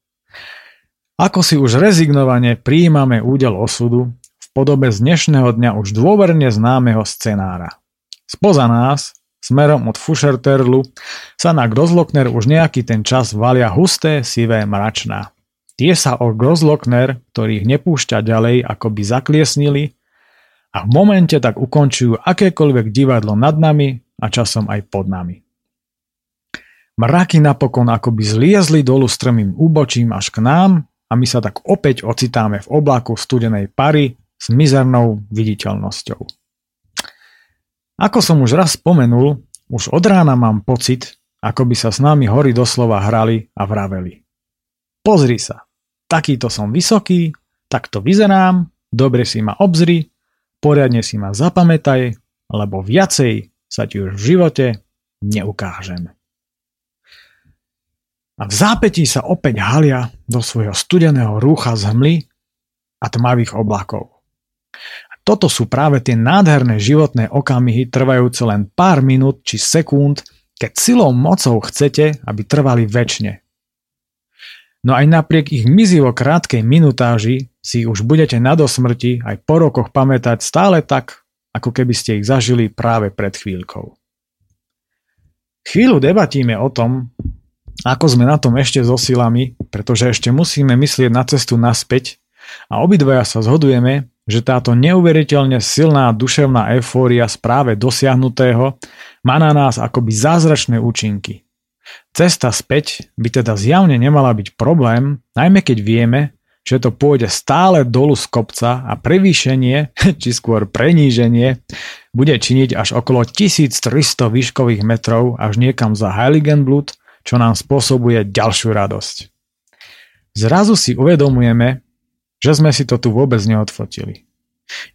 Ako si už rezignovane prijímame údel osudu v podobe z dnešného dňa už dôverne známeho scenára. Spoza nás, smerom od Fuscher Törlu, sa na Großglockner už nejaký ten čas valia husté, sivé mračná. Tie sa o Großglockner, ktorých nepúšťa ďalej, ako by zakliesnili, a v momente tak ukončujú akékoľvek divadlo nad nami a časom aj pod nami. Mraky napokon akoby zliezli dolu strmým úbočím až k nám a my sa tak opäť ocitáme v oblaku studenej pary s mizernou viditeľnosťou. Ako som už raz spomenul, už od rána mám pocit, ako by sa s nami hory doslova hrali a vraveli. Pozri sa, takýto som vysoký, takto vyzerám, dobre si ma obzri, poriadne si ma zapamätaj, lebo viacej sa ti už v živote neukážem. A v zápätí sa opäť halia do svojho studeného rúcha z hmly a tmavých oblakov. A toto sú práve tie nádherné životné okamihy, trvajúce len pár minút či sekúnd, keď silou mocou chcete, aby trvali večne. No aj napriek ich mizivo krátkej minutáži si už budete na dosmrti aj po rokoch pamätať stále tak, ako keby ste ich zažili práve pred chvíľkou. Chvíľu debatíme o tom, ako sme na tom ešte so silami, pretože ešte musíme myslieť na cestu naspäť a obidvaja sa zhodujeme, že táto neuveriteľne silná duševná eufória z práve dosiahnutého má na nás akoby zázračné účinky. Cesta späť by teda zjavne nemala byť problém, najmä keď vieme, že to pôjde stále dolu z kopca a prevýšenie, či skôr preníženie, bude činiť až okolo 1300 výškových metrov až niekam za Heiligenblut, čo nám spôsobuje ďalšiu radosť. Zrazu si uvedomujeme, že sme si to tu vôbec neodfotili.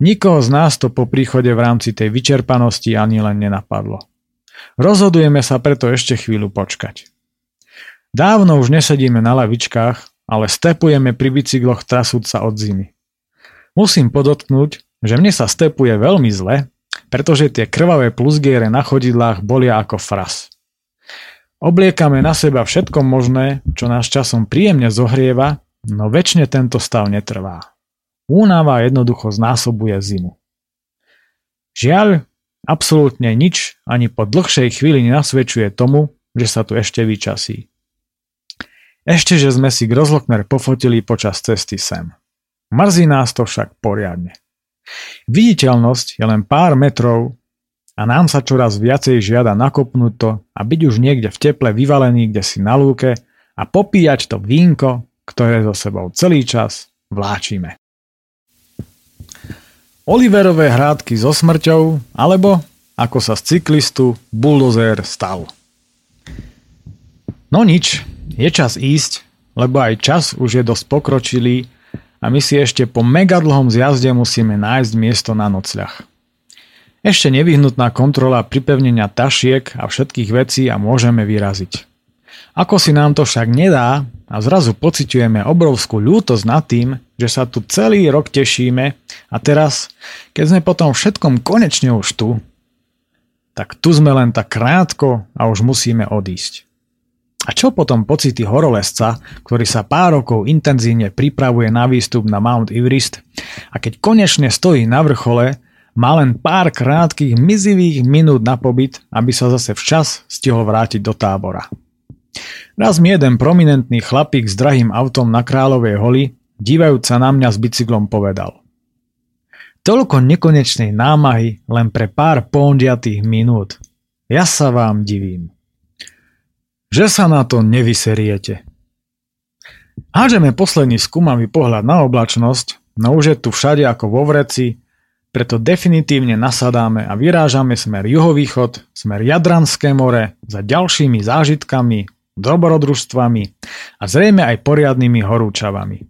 Nikoho z nás to po príchode v rámci tej vyčerpanosti ani len nenapadlo. Rozhodujeme sa preto ešte chvíľu počkať. Dávno už nesedíme na lavičkách, ale stepujeme pri bicykloch trasúca od zimy. Musím podotknúť, že mne sa stepuje veľmi zle, pretože tie krvavé plusgiere na chodidlách bolia ako fras. Obliekame na seba všetko možné, čo nás časom príjemne zohrieva, no väčšine tento stav netrvá. Únava jednoducho znásobuje zimu. Žiaľ, absolútne nič ani po dlhšej chvíli nenasvedčuje tomu, že sa tu ešte vyčasí. Ešte, že sme si Großglockner pofotili počas cesty sem. Mrzí nás to však poriadne. Viditeľnosť je len pár metrov a nám sa čoraz viacej žiada nakopnúť to a byť už niekde v teple vyvalený kdesi na lúke a popíjať to vínko, ktoré so sebou celý čas vláčime. Oliverové hrádky so smrťou, alebo ako sa z cyklistu buldozer stal. No nič, je čas ísť, lebo aj čas už je dosť pokročilý a my si ešte po megadlhom zjazde musíme nájsť miesto na nocľah. Ešte nevyhnutná kontrola pripevnenia tašiek a všetkých vecí a môžeme vyraziť. Ako si nám to však nedá a zrazu pociťujeme obrovskú ľútosť nad tým, že sa tu celý rok tešíme a teraz, keď sme potom všetkom konečne už tu, tak tu sme len tak krátko a už musíme odísť. A čo potom pocity horolezca, ktorý sa pár rokov intenzívne pripravuje na výstup na Mount Everest a keď konečne stojí na vrchole, má len pár krátkych mizivých minút na pobyt, aby sa zase včas stihol vrátiť do tábora. Raz mi jeden prominentný chlapík s drahým autom na Kráľovej holi, dívajúc sa na mňa s bicyklom, povedal: toľko nekonečnej námahy len pre pár pondiatých minút. Ja sa vám divím, že sa na to nevyseriete. Hážeme posledný skúmavý pohľad na oblačnosť, no už je tu všade ako vo vreci, preto definitívne nasadáme a vyrážame smer juhovýchod, smer Jadranské more, za ďalšími zážitkami, dobrodružstvami a zrejme aj poriadnymi horúčavami.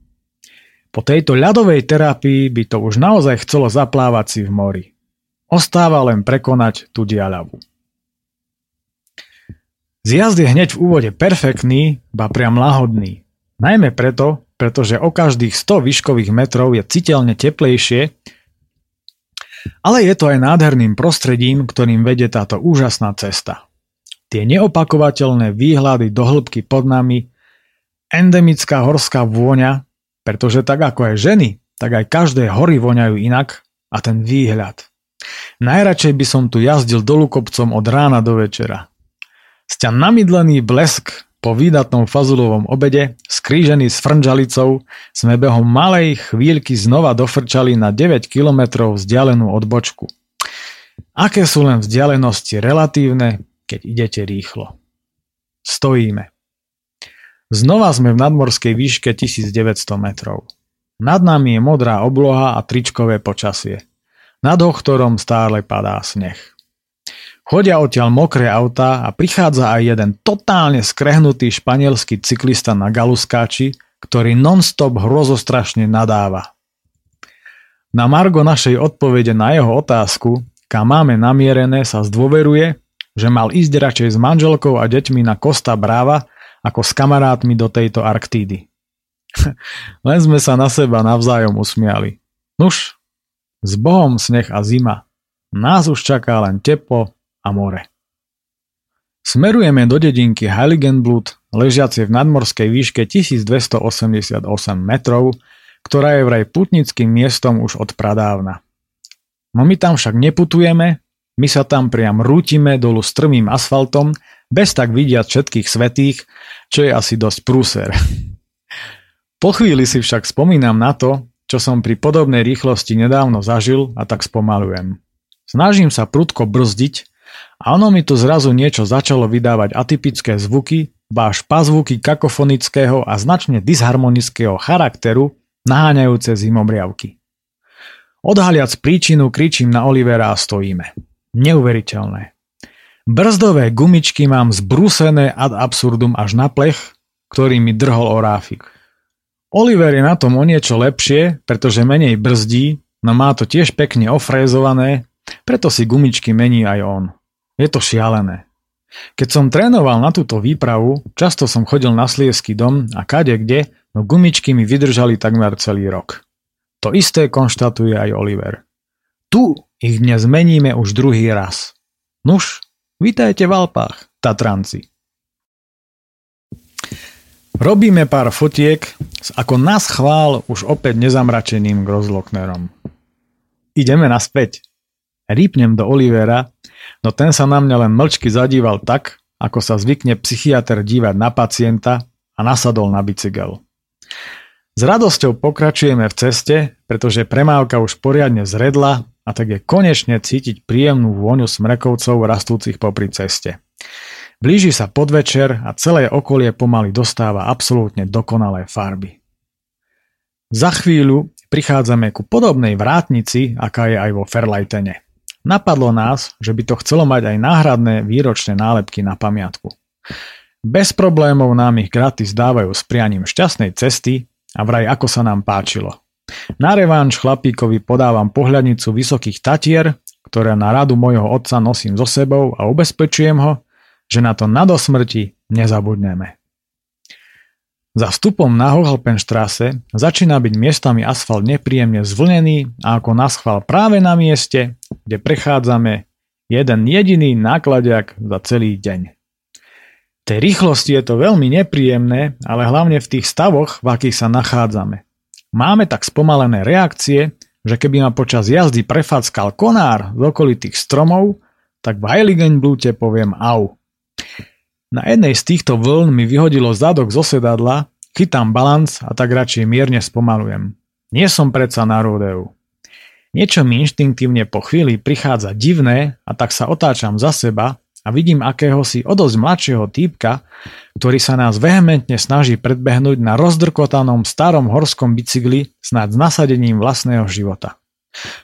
Po tejto ľadovej terapii by to už naozaj chcelo zaplávať si v mori. Ostáva len prekonať tú diaľavu. Zjazd je hneď v úvode perfektný, ba priam lahodný. Najmä preto, pretože o každých 100 výškových metrov je citeľne teplejšie ale je to aj nádherným prostredím, ktorým vedie táto úžasná cesta. Tie neopakovateľné výhľady do hĺbky pod nami, endemická horská vôňa, pretože tak ako aj ženy, tak aj každé hory voňajú inak, a ten výhľad. Najradšej by som tu jazdil dolu kopcom od rána do večera. Sťa namydlený blesk po výdatnom fazulovom obede, skrížený s frnžalicou, sme behom malej chvíľky znova dofrčali na 9 kilometrov vzdialenú odbočku. Aké sú len vzdialenosti relatívne, keď idete rýchlo. Stojíme. Znova sme v nadmorskej výške 1900 metrov. Nad nami je modrá obloha a tričkové počasie. Nad Hochtorom stále padá sneh. Chodia odtiaľ mokré autá a prichádza aj jeden totálne skrehnutý španielský cyklista na galuskáči, ktorý non-stop hrozostrašne nadáva. Na margo našej odpovede na jeho otázku, kam máme namierené, sa zdôveruje, že mal ísť radšej s manželkou a deťmi na Costa Brava ako s kamarátmi do tejto Arktídy. Len sme sa na seba navzájom usmiali. Nuž, s Bohom sneh a zima. Nás už čaká len teplo a more. Smerujeme do dedinky Heiligenblut, ležiace v nadmorskej výške 1288 metrov, ktorá je vraj putnickým miestom už od pradávna. No my tam však neputujeme, my sa tam priam rútime dolu strmým asfaltom, bez tak vidiať všetkých svätých, čo je asi dosť prúser. Po chvíli si však spomínam na to, čo som pri podobnej rýchlosti nedávno zažil, a tak spomalujem. Snažím sa prudko brzdiť a ono mi tu zrazu niečo začalo vydávať atypické zvuky, ba až pazvuky kakofonického a značne disharmonického charakteru, naháňajúce zimomriavky. Odhaliac príčinu, kričím na Olivera a stojíme. Neuveriteľné. Brzdové gumičky mám zbrúsené ad absurdum až na plech, ktorý mi drhol o ráfik. Oliver je na tom o niečo lepšie, pretože menej brzdí, no má to tiež pekne ofrézované, preto si gumičky mení aj on. Je to šialené. Keď som trénoval na túto výpravu, často som chodil na Sliezský dom a kadekde, no gumičky mi vydržali takmer celý rok. To isté konštatuje aj Oliver. Tu ich dnes meníme už druhý raz. Nuž, vitajte v Alpách, Tatranci. Robíme pár fotiek s ako naschvál už opäť nezamračeným Großglocknerom. Ideme naspäť. Rýpnem do Olivera, no ten sa na mňa len mlčky zadíval tak, ako sa zvykne psychiatr dívať na pacienta, a nasadol na bicykel. S radosťou pokračujeme v ceste, pretože premávka už poriadne zredla a tak je konečne cítiť príjemnú vôňu smrekovcov rastúcich popri ceste. Blíži sa podvečer a celé okolie pomaly dostáva absolútne dokonalé farby. Za chvíľu prichádzame ku podobnej vrátnici, aká je aj vo Ferleitene. Napadlo nás, že by to chcelo mať aj náhradné výročné nálepky na pamiatku. Bez problémov nám ich gratis dávajú s prianím šťastnej cesty a vraj ako sa nám páčilo. Na revanš chlapíkovi podávam pohľadnicu Vysokých Tatier, ktorá na radu mojho otca nosím so sebou, a ubezpečujem ho, že na to na dosmrti nezabudneme. Za vstupom na Hochalpenstraße začína byť miestami asfalt nepríjemne zvlnený a ako naschvál práve na mieste, kde prechádzame jeden jediný nákladiak za celý deň. Tej rýchlosti je to veľmi nepríjemné, ale hlavne v tých stavoch, v akých sa nachádzame. Máme tak spomalené reakcie, že keby ma počas jazdy prefackal konár z okolitých stromov, tak v Heiligenblute poviem au. Na jednej z týchto vln mi vyhodilo zadok zo sedadla, chytám balanc a tak radšej mierne spomalujem. Nie som predsa na rodeu. Niečo mi inštinktívne po chvíli prichádza divné, a tak sa otáčam za seba a vidím akéhosi o dosť mladšieho týpka, ktorý sa nás vehementne snaží predbehnúť na rozdrkotanom starom horskom bicykli snáď s nasadením vlastného života.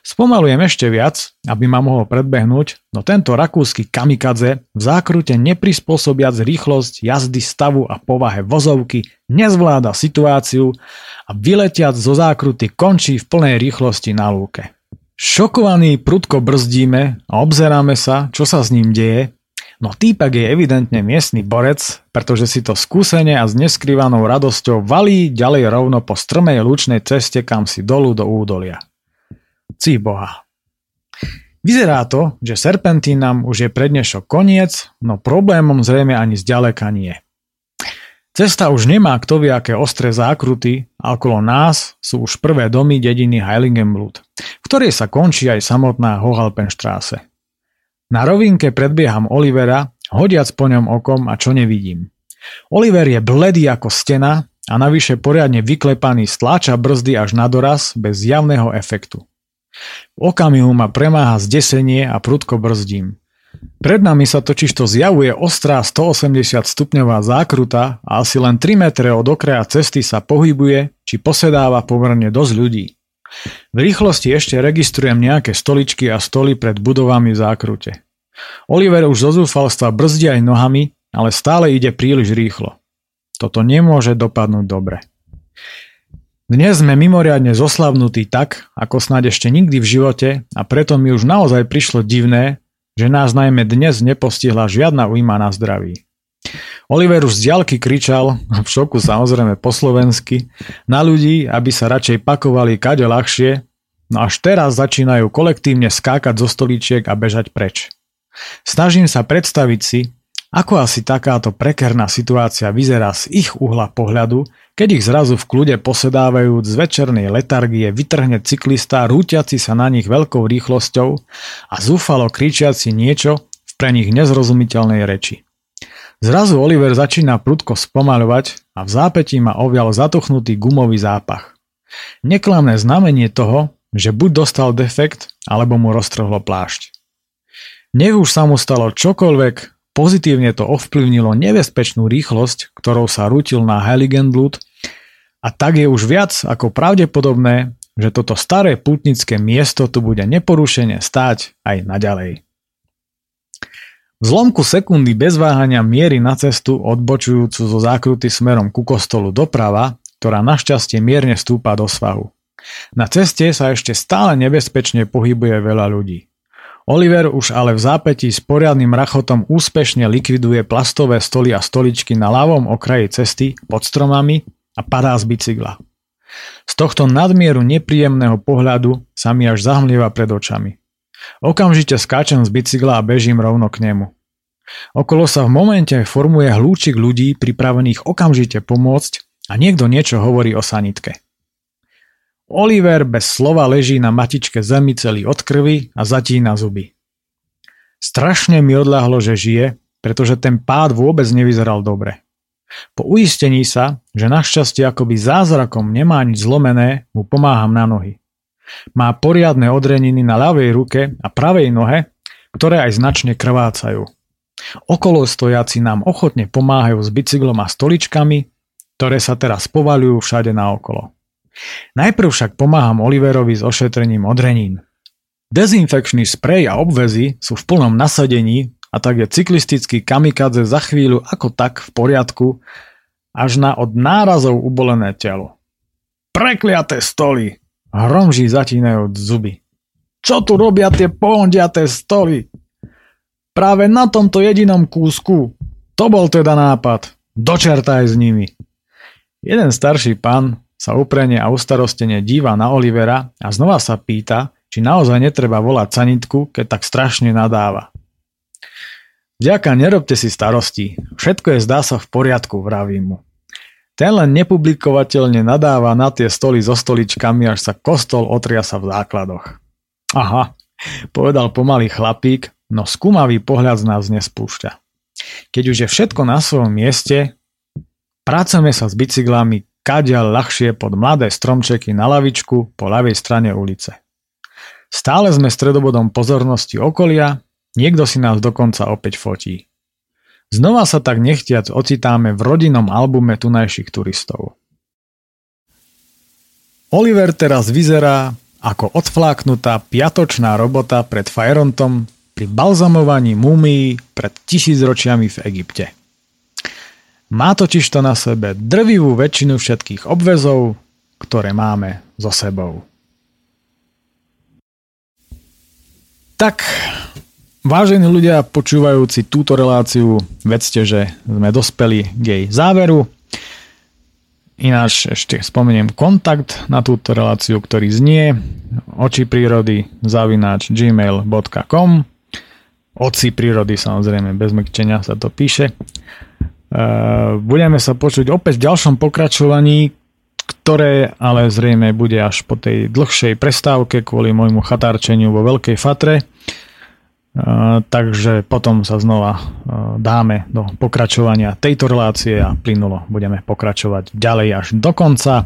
Spomalujem ešte viac, aby ma mohol predbehnúť, no tento rakúsky kamikadze v zákrute neprispôsobiac rýchlosť jazdy stavu a povahe vozovky nezvláda situáciu a vyletiac zo zákruty končí v plnej rýchlosti na lúke. Šokovaní prudko brzdíme a obzeráme sa, čo sa s ním deje. No týpek je evidentne miestny borec, pretože si to skúsene a s neskrývanou radosťou valí ďalej rovno po strmej lučnej ceste kam si dolu do údolia. Cí boha. Vyzerá to, že serpentínam už je prednešok koniec, no problémom zrejme ani zďaleka nie. Cesta už nemá kto vie aké ostré zákruty a okolo nás sú už prvé domy dediny Heiligenblut, v ktorej sa končí aj samotná Hochalpenstraße. Na rovinke predbieham Olivera, hodiac po ňom okom a čo nevidím. Oliver je bledý ako stena a navyše poriadne vyklepaný stláča brzdy až na doraz bez javného efektu. V okamihu ma premáha zdesenie a prudko brzdím. Pred nami sa totižto zjavuje ostrá 180 stupňová zákruta a asi len 3 metre od okraja cesty sa pohybuje, či posedáva pomerne dosť ľudí. V rýchlosti ešte registrujem nejaké stoličky a stoly pred budovami v zákrute. Oliver už zo zúfalstva brzdí aj nohami, ale stále ide príliš rýchlo. Toto nemôže dopadnúť dobre. Dnes sme mimoriadne zoslavnutí tak, ako snáď ešte nikdy v živote a preto mi už naozaj prišlo divné, že nás najmä dnes nepostihla žiadna újma na zdraví. Oliver už z diaľky kričal, v šoku samozrejme po slovensky, na ľudí, aby sa radšej pakovali kade ľahšie, no až teraz začínajú kolektívne skákať zo stoličiek a bežať preč. Snažím sa predstaviť si, ako asi takáto prekerná situácia vyzerá z ich uhla pohľadu, keď ich zrazu v kľude posedávajúc z večernej letargie vytrhne cyklista rútiaci sa na nich veľkou rýchlosťou a zúfalo kričiaci niečo v pre nich nezrozumiteľnej reči. Zrazu Oliver začína prudko spomaľovať a v zápätí ma ovial zatuchnutý gumový zápach. Neklamné znamenie toho, že buď dostal defekt, alebo mu roztrhlo plášť. Nech už sa mu stalo čokoľvek, pozitívne to ovplyvnilo nebezpečnú rýchlosť, ktorou sa rútil na Heiligenblut a tak je už viac ako pravdepodobné, že toto staré pútnické miesto tu bude neporušene stáť aj naďalej. V zlomku sekundy bez váhania mierí na cestu odbočujúcu zo zákruty smerom ku kostolu doprava, ktorá našťastie mierne stúpa do svahu. Na ceste sa ešte stále nebezpečne pohybuje veľa ľudí. Oliver už ale v zápätí s poriadnym rachotom úspešne likviduje plastové stoly a stoličky na ľavom okraji cesty pod stromami a padá z bicykla. Z tohto nadmieru nepríjemného pohľadu sa mi až zahmlieva pred očami. Okamžite skáčem z bicykla a bežím rovno k nemu. Okolo sa v momente formuje hlúčik ľudí pripravených okamžite pomôcť a niekto niečo hovorí o sanitke. Oliver bez slova leží na matičke zemi celý od krvi a zatína zuby. Strašne mi odľahlo, že žije, pretože ten pád vôbec nevyzeral dobre. Po uistení sa, že našťastie akoby zázrakom nemá nič zlomené, mu pomáham na nohy. Má poriadne odreniny na ľavej ruke a pravej nohe, ktoré aj značne krvácajú. Okolo stojaci nám ochotne pomáhajú s bicyklom a stoličkami, ktoré sa teraz povaľujú všade naokolo. Najprv však pomáham Oliverovi s ošetrením odrenín. Dezinfekčný sprej a obvezy sú v plnom nasadení a tak je cyklistický kamikadze za chvíľu ako tak v poriadku až na od nárazov ubolené telo. Prekliaté stoly! Hromží zatínajú zuby. Čo tu robia tie pohondiaté stoly? Práve na tomto jedinom kúsku. To bol teda nápad. Dočertaj s nimi. Jeden starší pán sa uprene a ustarostene díva na Olivera a znova sa pýta, či naozaj netreba volať sanitku, keď tak strašne nadáva. Vďaka, nerobte si starosti. Všetko je zdá sa v poriadku, vraví mu. Ten len nepublikovateľne nadáva na tie stoly so stoličkami, až sa kostol otriasa v základoch. Aha, povedal pomalý chlapík, no skúmavý pohľad z nás nespúšťa. Keď už je všetko na svojom mieste, pracujeme sa s bicyklami kadiaľ ľahšie pod mladé stromčeky na lavičku po ľavej strane ulice. Stále sme stredobodom pozornosti okolia, niekto si nás dokonca opäť fotí. Znova sa tak nechtiac ocitáme v rodinnom albume tunajších turistov. Oliver teraz vyzerá ako odfláknutá piatočná robota pred fajrontom pri balzamovaní múmií pred 1000 ročiami v Egypte. Má totižto na sebe drvivú väčšinu všetkých obväzov, ktoré máme so sebou. Tak, vážení ľudia, počúvajúci túto reláciu, vedzte, že sme dospeli k jej záveru. Ináč ešte spomeniem kontakt na túto reláciu, ktorý znie ociprirody@gmail.com. Oci prírody, samozrejme, bez mekčenia sa to píše. Budeme sa počuť opäť v ďalšom pokračovaní, ktoré ale zrejme bude až po tej dlhšej prestávke kvôli môjmu chatárčeniu vo Veľkej Fatre. Takže potom sa znova dáme do pokračovania tejto relácie a plynulo budeme pokračovať ďalej až do konca,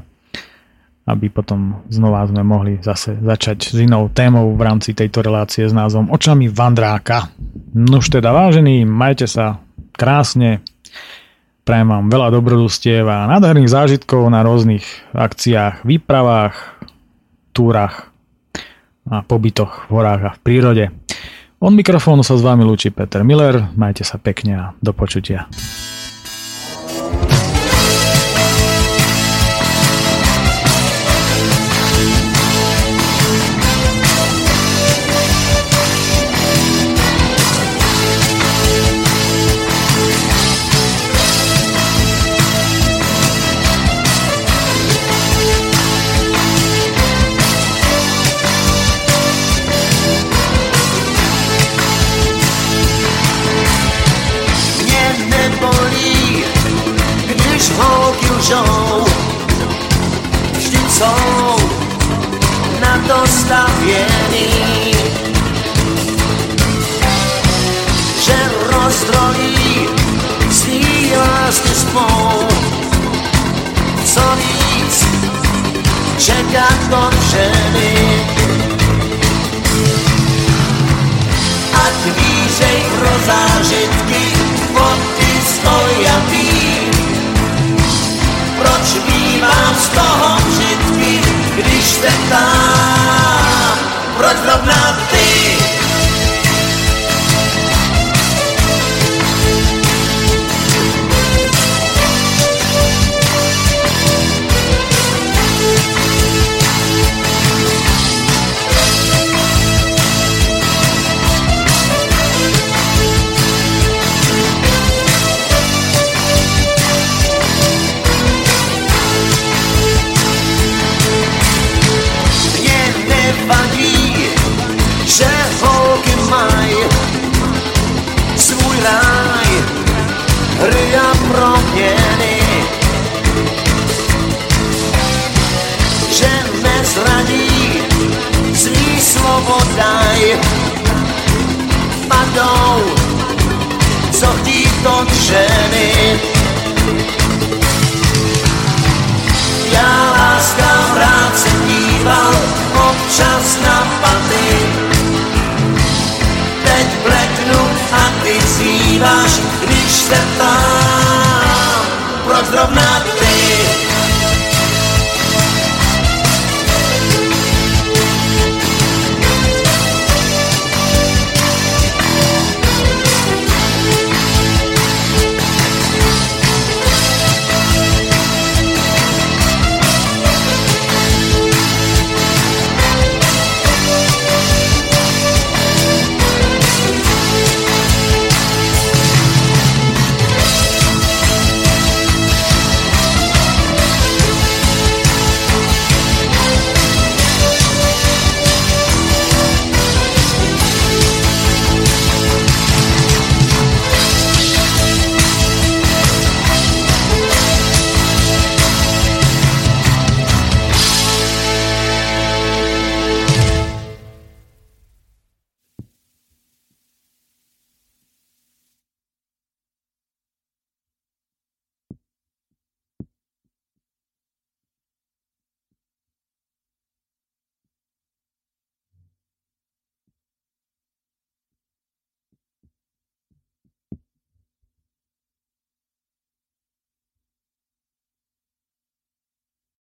aby potom znova sme mohli zase začať s inou témou v rámci tejto relácie s názvom Očami vandráka. Nuž teda, vážení, majte sa krásne, prajem vám veľa dobrodružstiev a nádherných zážitkov na rôznych akciách, výpravách, túrach a pobytoch v horách a v prírode. Od mikrofónu sa s vami lúči Peter Miller, majte sa pekne a do počutia. Když se tam, proč zrovna